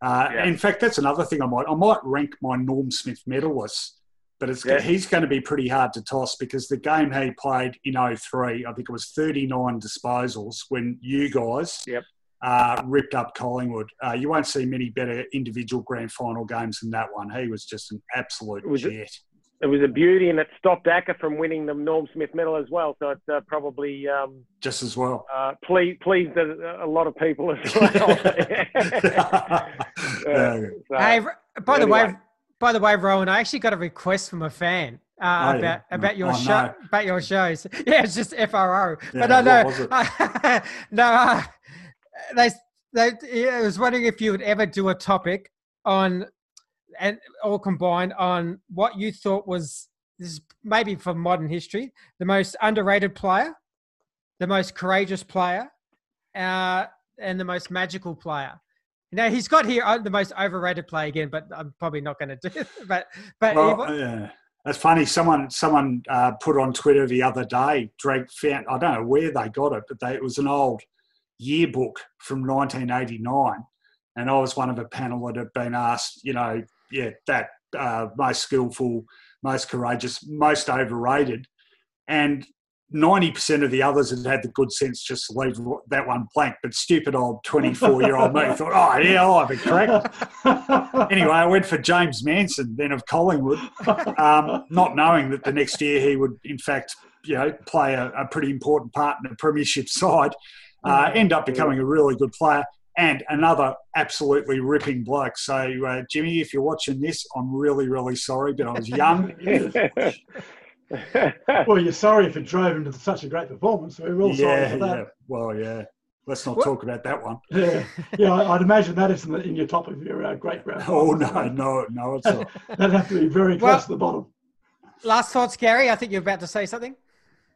in fact, that's another thing I might rank my Norm Smith medalists, but he's going to be pretty hard to toss because the game he played in 2003, I think it was 39 disposals when you guys. Yep. Ripped up Collingwood. You won't see many better individual grand final games than that one. He was just an absolute jet. It was a beauty, and it stopped Acker from winning the Norm Smith medal as well. So it's probably just as well. Pleased a lot of people as well. By the way, Rowan, I actually got a request from a fan. About your shows. Yeah, it's just FRO. Yeah, but I was wondering if you would ever do a topic on, and all combined, on what you thought was, this is maybe for modern history, the most underrated player, the most courageous player, and the most magical player. Now he's got here the most overrated player again, but I'm probably not going to do it. That's funny. Someone put on Twitter the other day. I don't know where they got it, but it was an old yearbook from 1989, and I was one of a panel that had been asked, most skillful, most courageous, most overrated, and 90% of the others had had the good sense just to leave that one blank, but stupid old 24-year-old me thought, I'll be correct. Anyway, I went for James Manson, then of Collingwood, not knowing that the next year he would, in fact, play a pretty important part in a premiership side. End up becoming a really good player and another absolutely ripping bloke. So, Jimmy, if you're watching this, I'm really, really sorry, but I was young. Well, you're sorry if it drove into such a great performance. We're all sorry for that. Yeah. Well, yeah. Let's not talk about that one. Yeah. Yeah, I'd imagine that isn't in your top of your great round. Oh, no, it's not. That'd have to be very close to the bottom. Last thoughts, Gary? I think you're about to say something.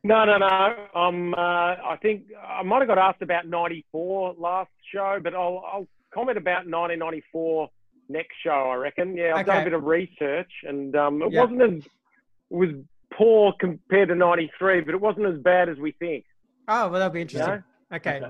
No. I think I might have got asked about 94 last show, but I'll comment about 1994 next show, I reckon. Yeah, I've done a bit of research, and it was poor compared to 93, but it wasn't as bad as we think. Oh, well, that'll be interesting. Yeah? Okay.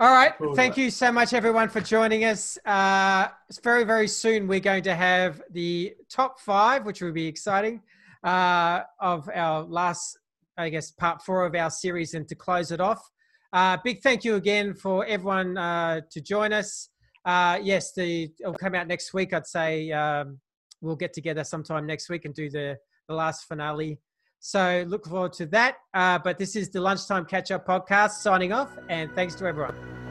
All right. Thank you so much, everyone, for joining us. Very, very soon we're going to have the top 5, which will be exciting, of our last... I guess part 4 of our series, and to close it off. Big thank you again for everyone to join us. Yes, it'll come out next week. I'd say we'll get together sometime next week and do the last finale. So look forward to that. But this is the Lunchtime Catch Up Podcast signing off, and thanks to everyone.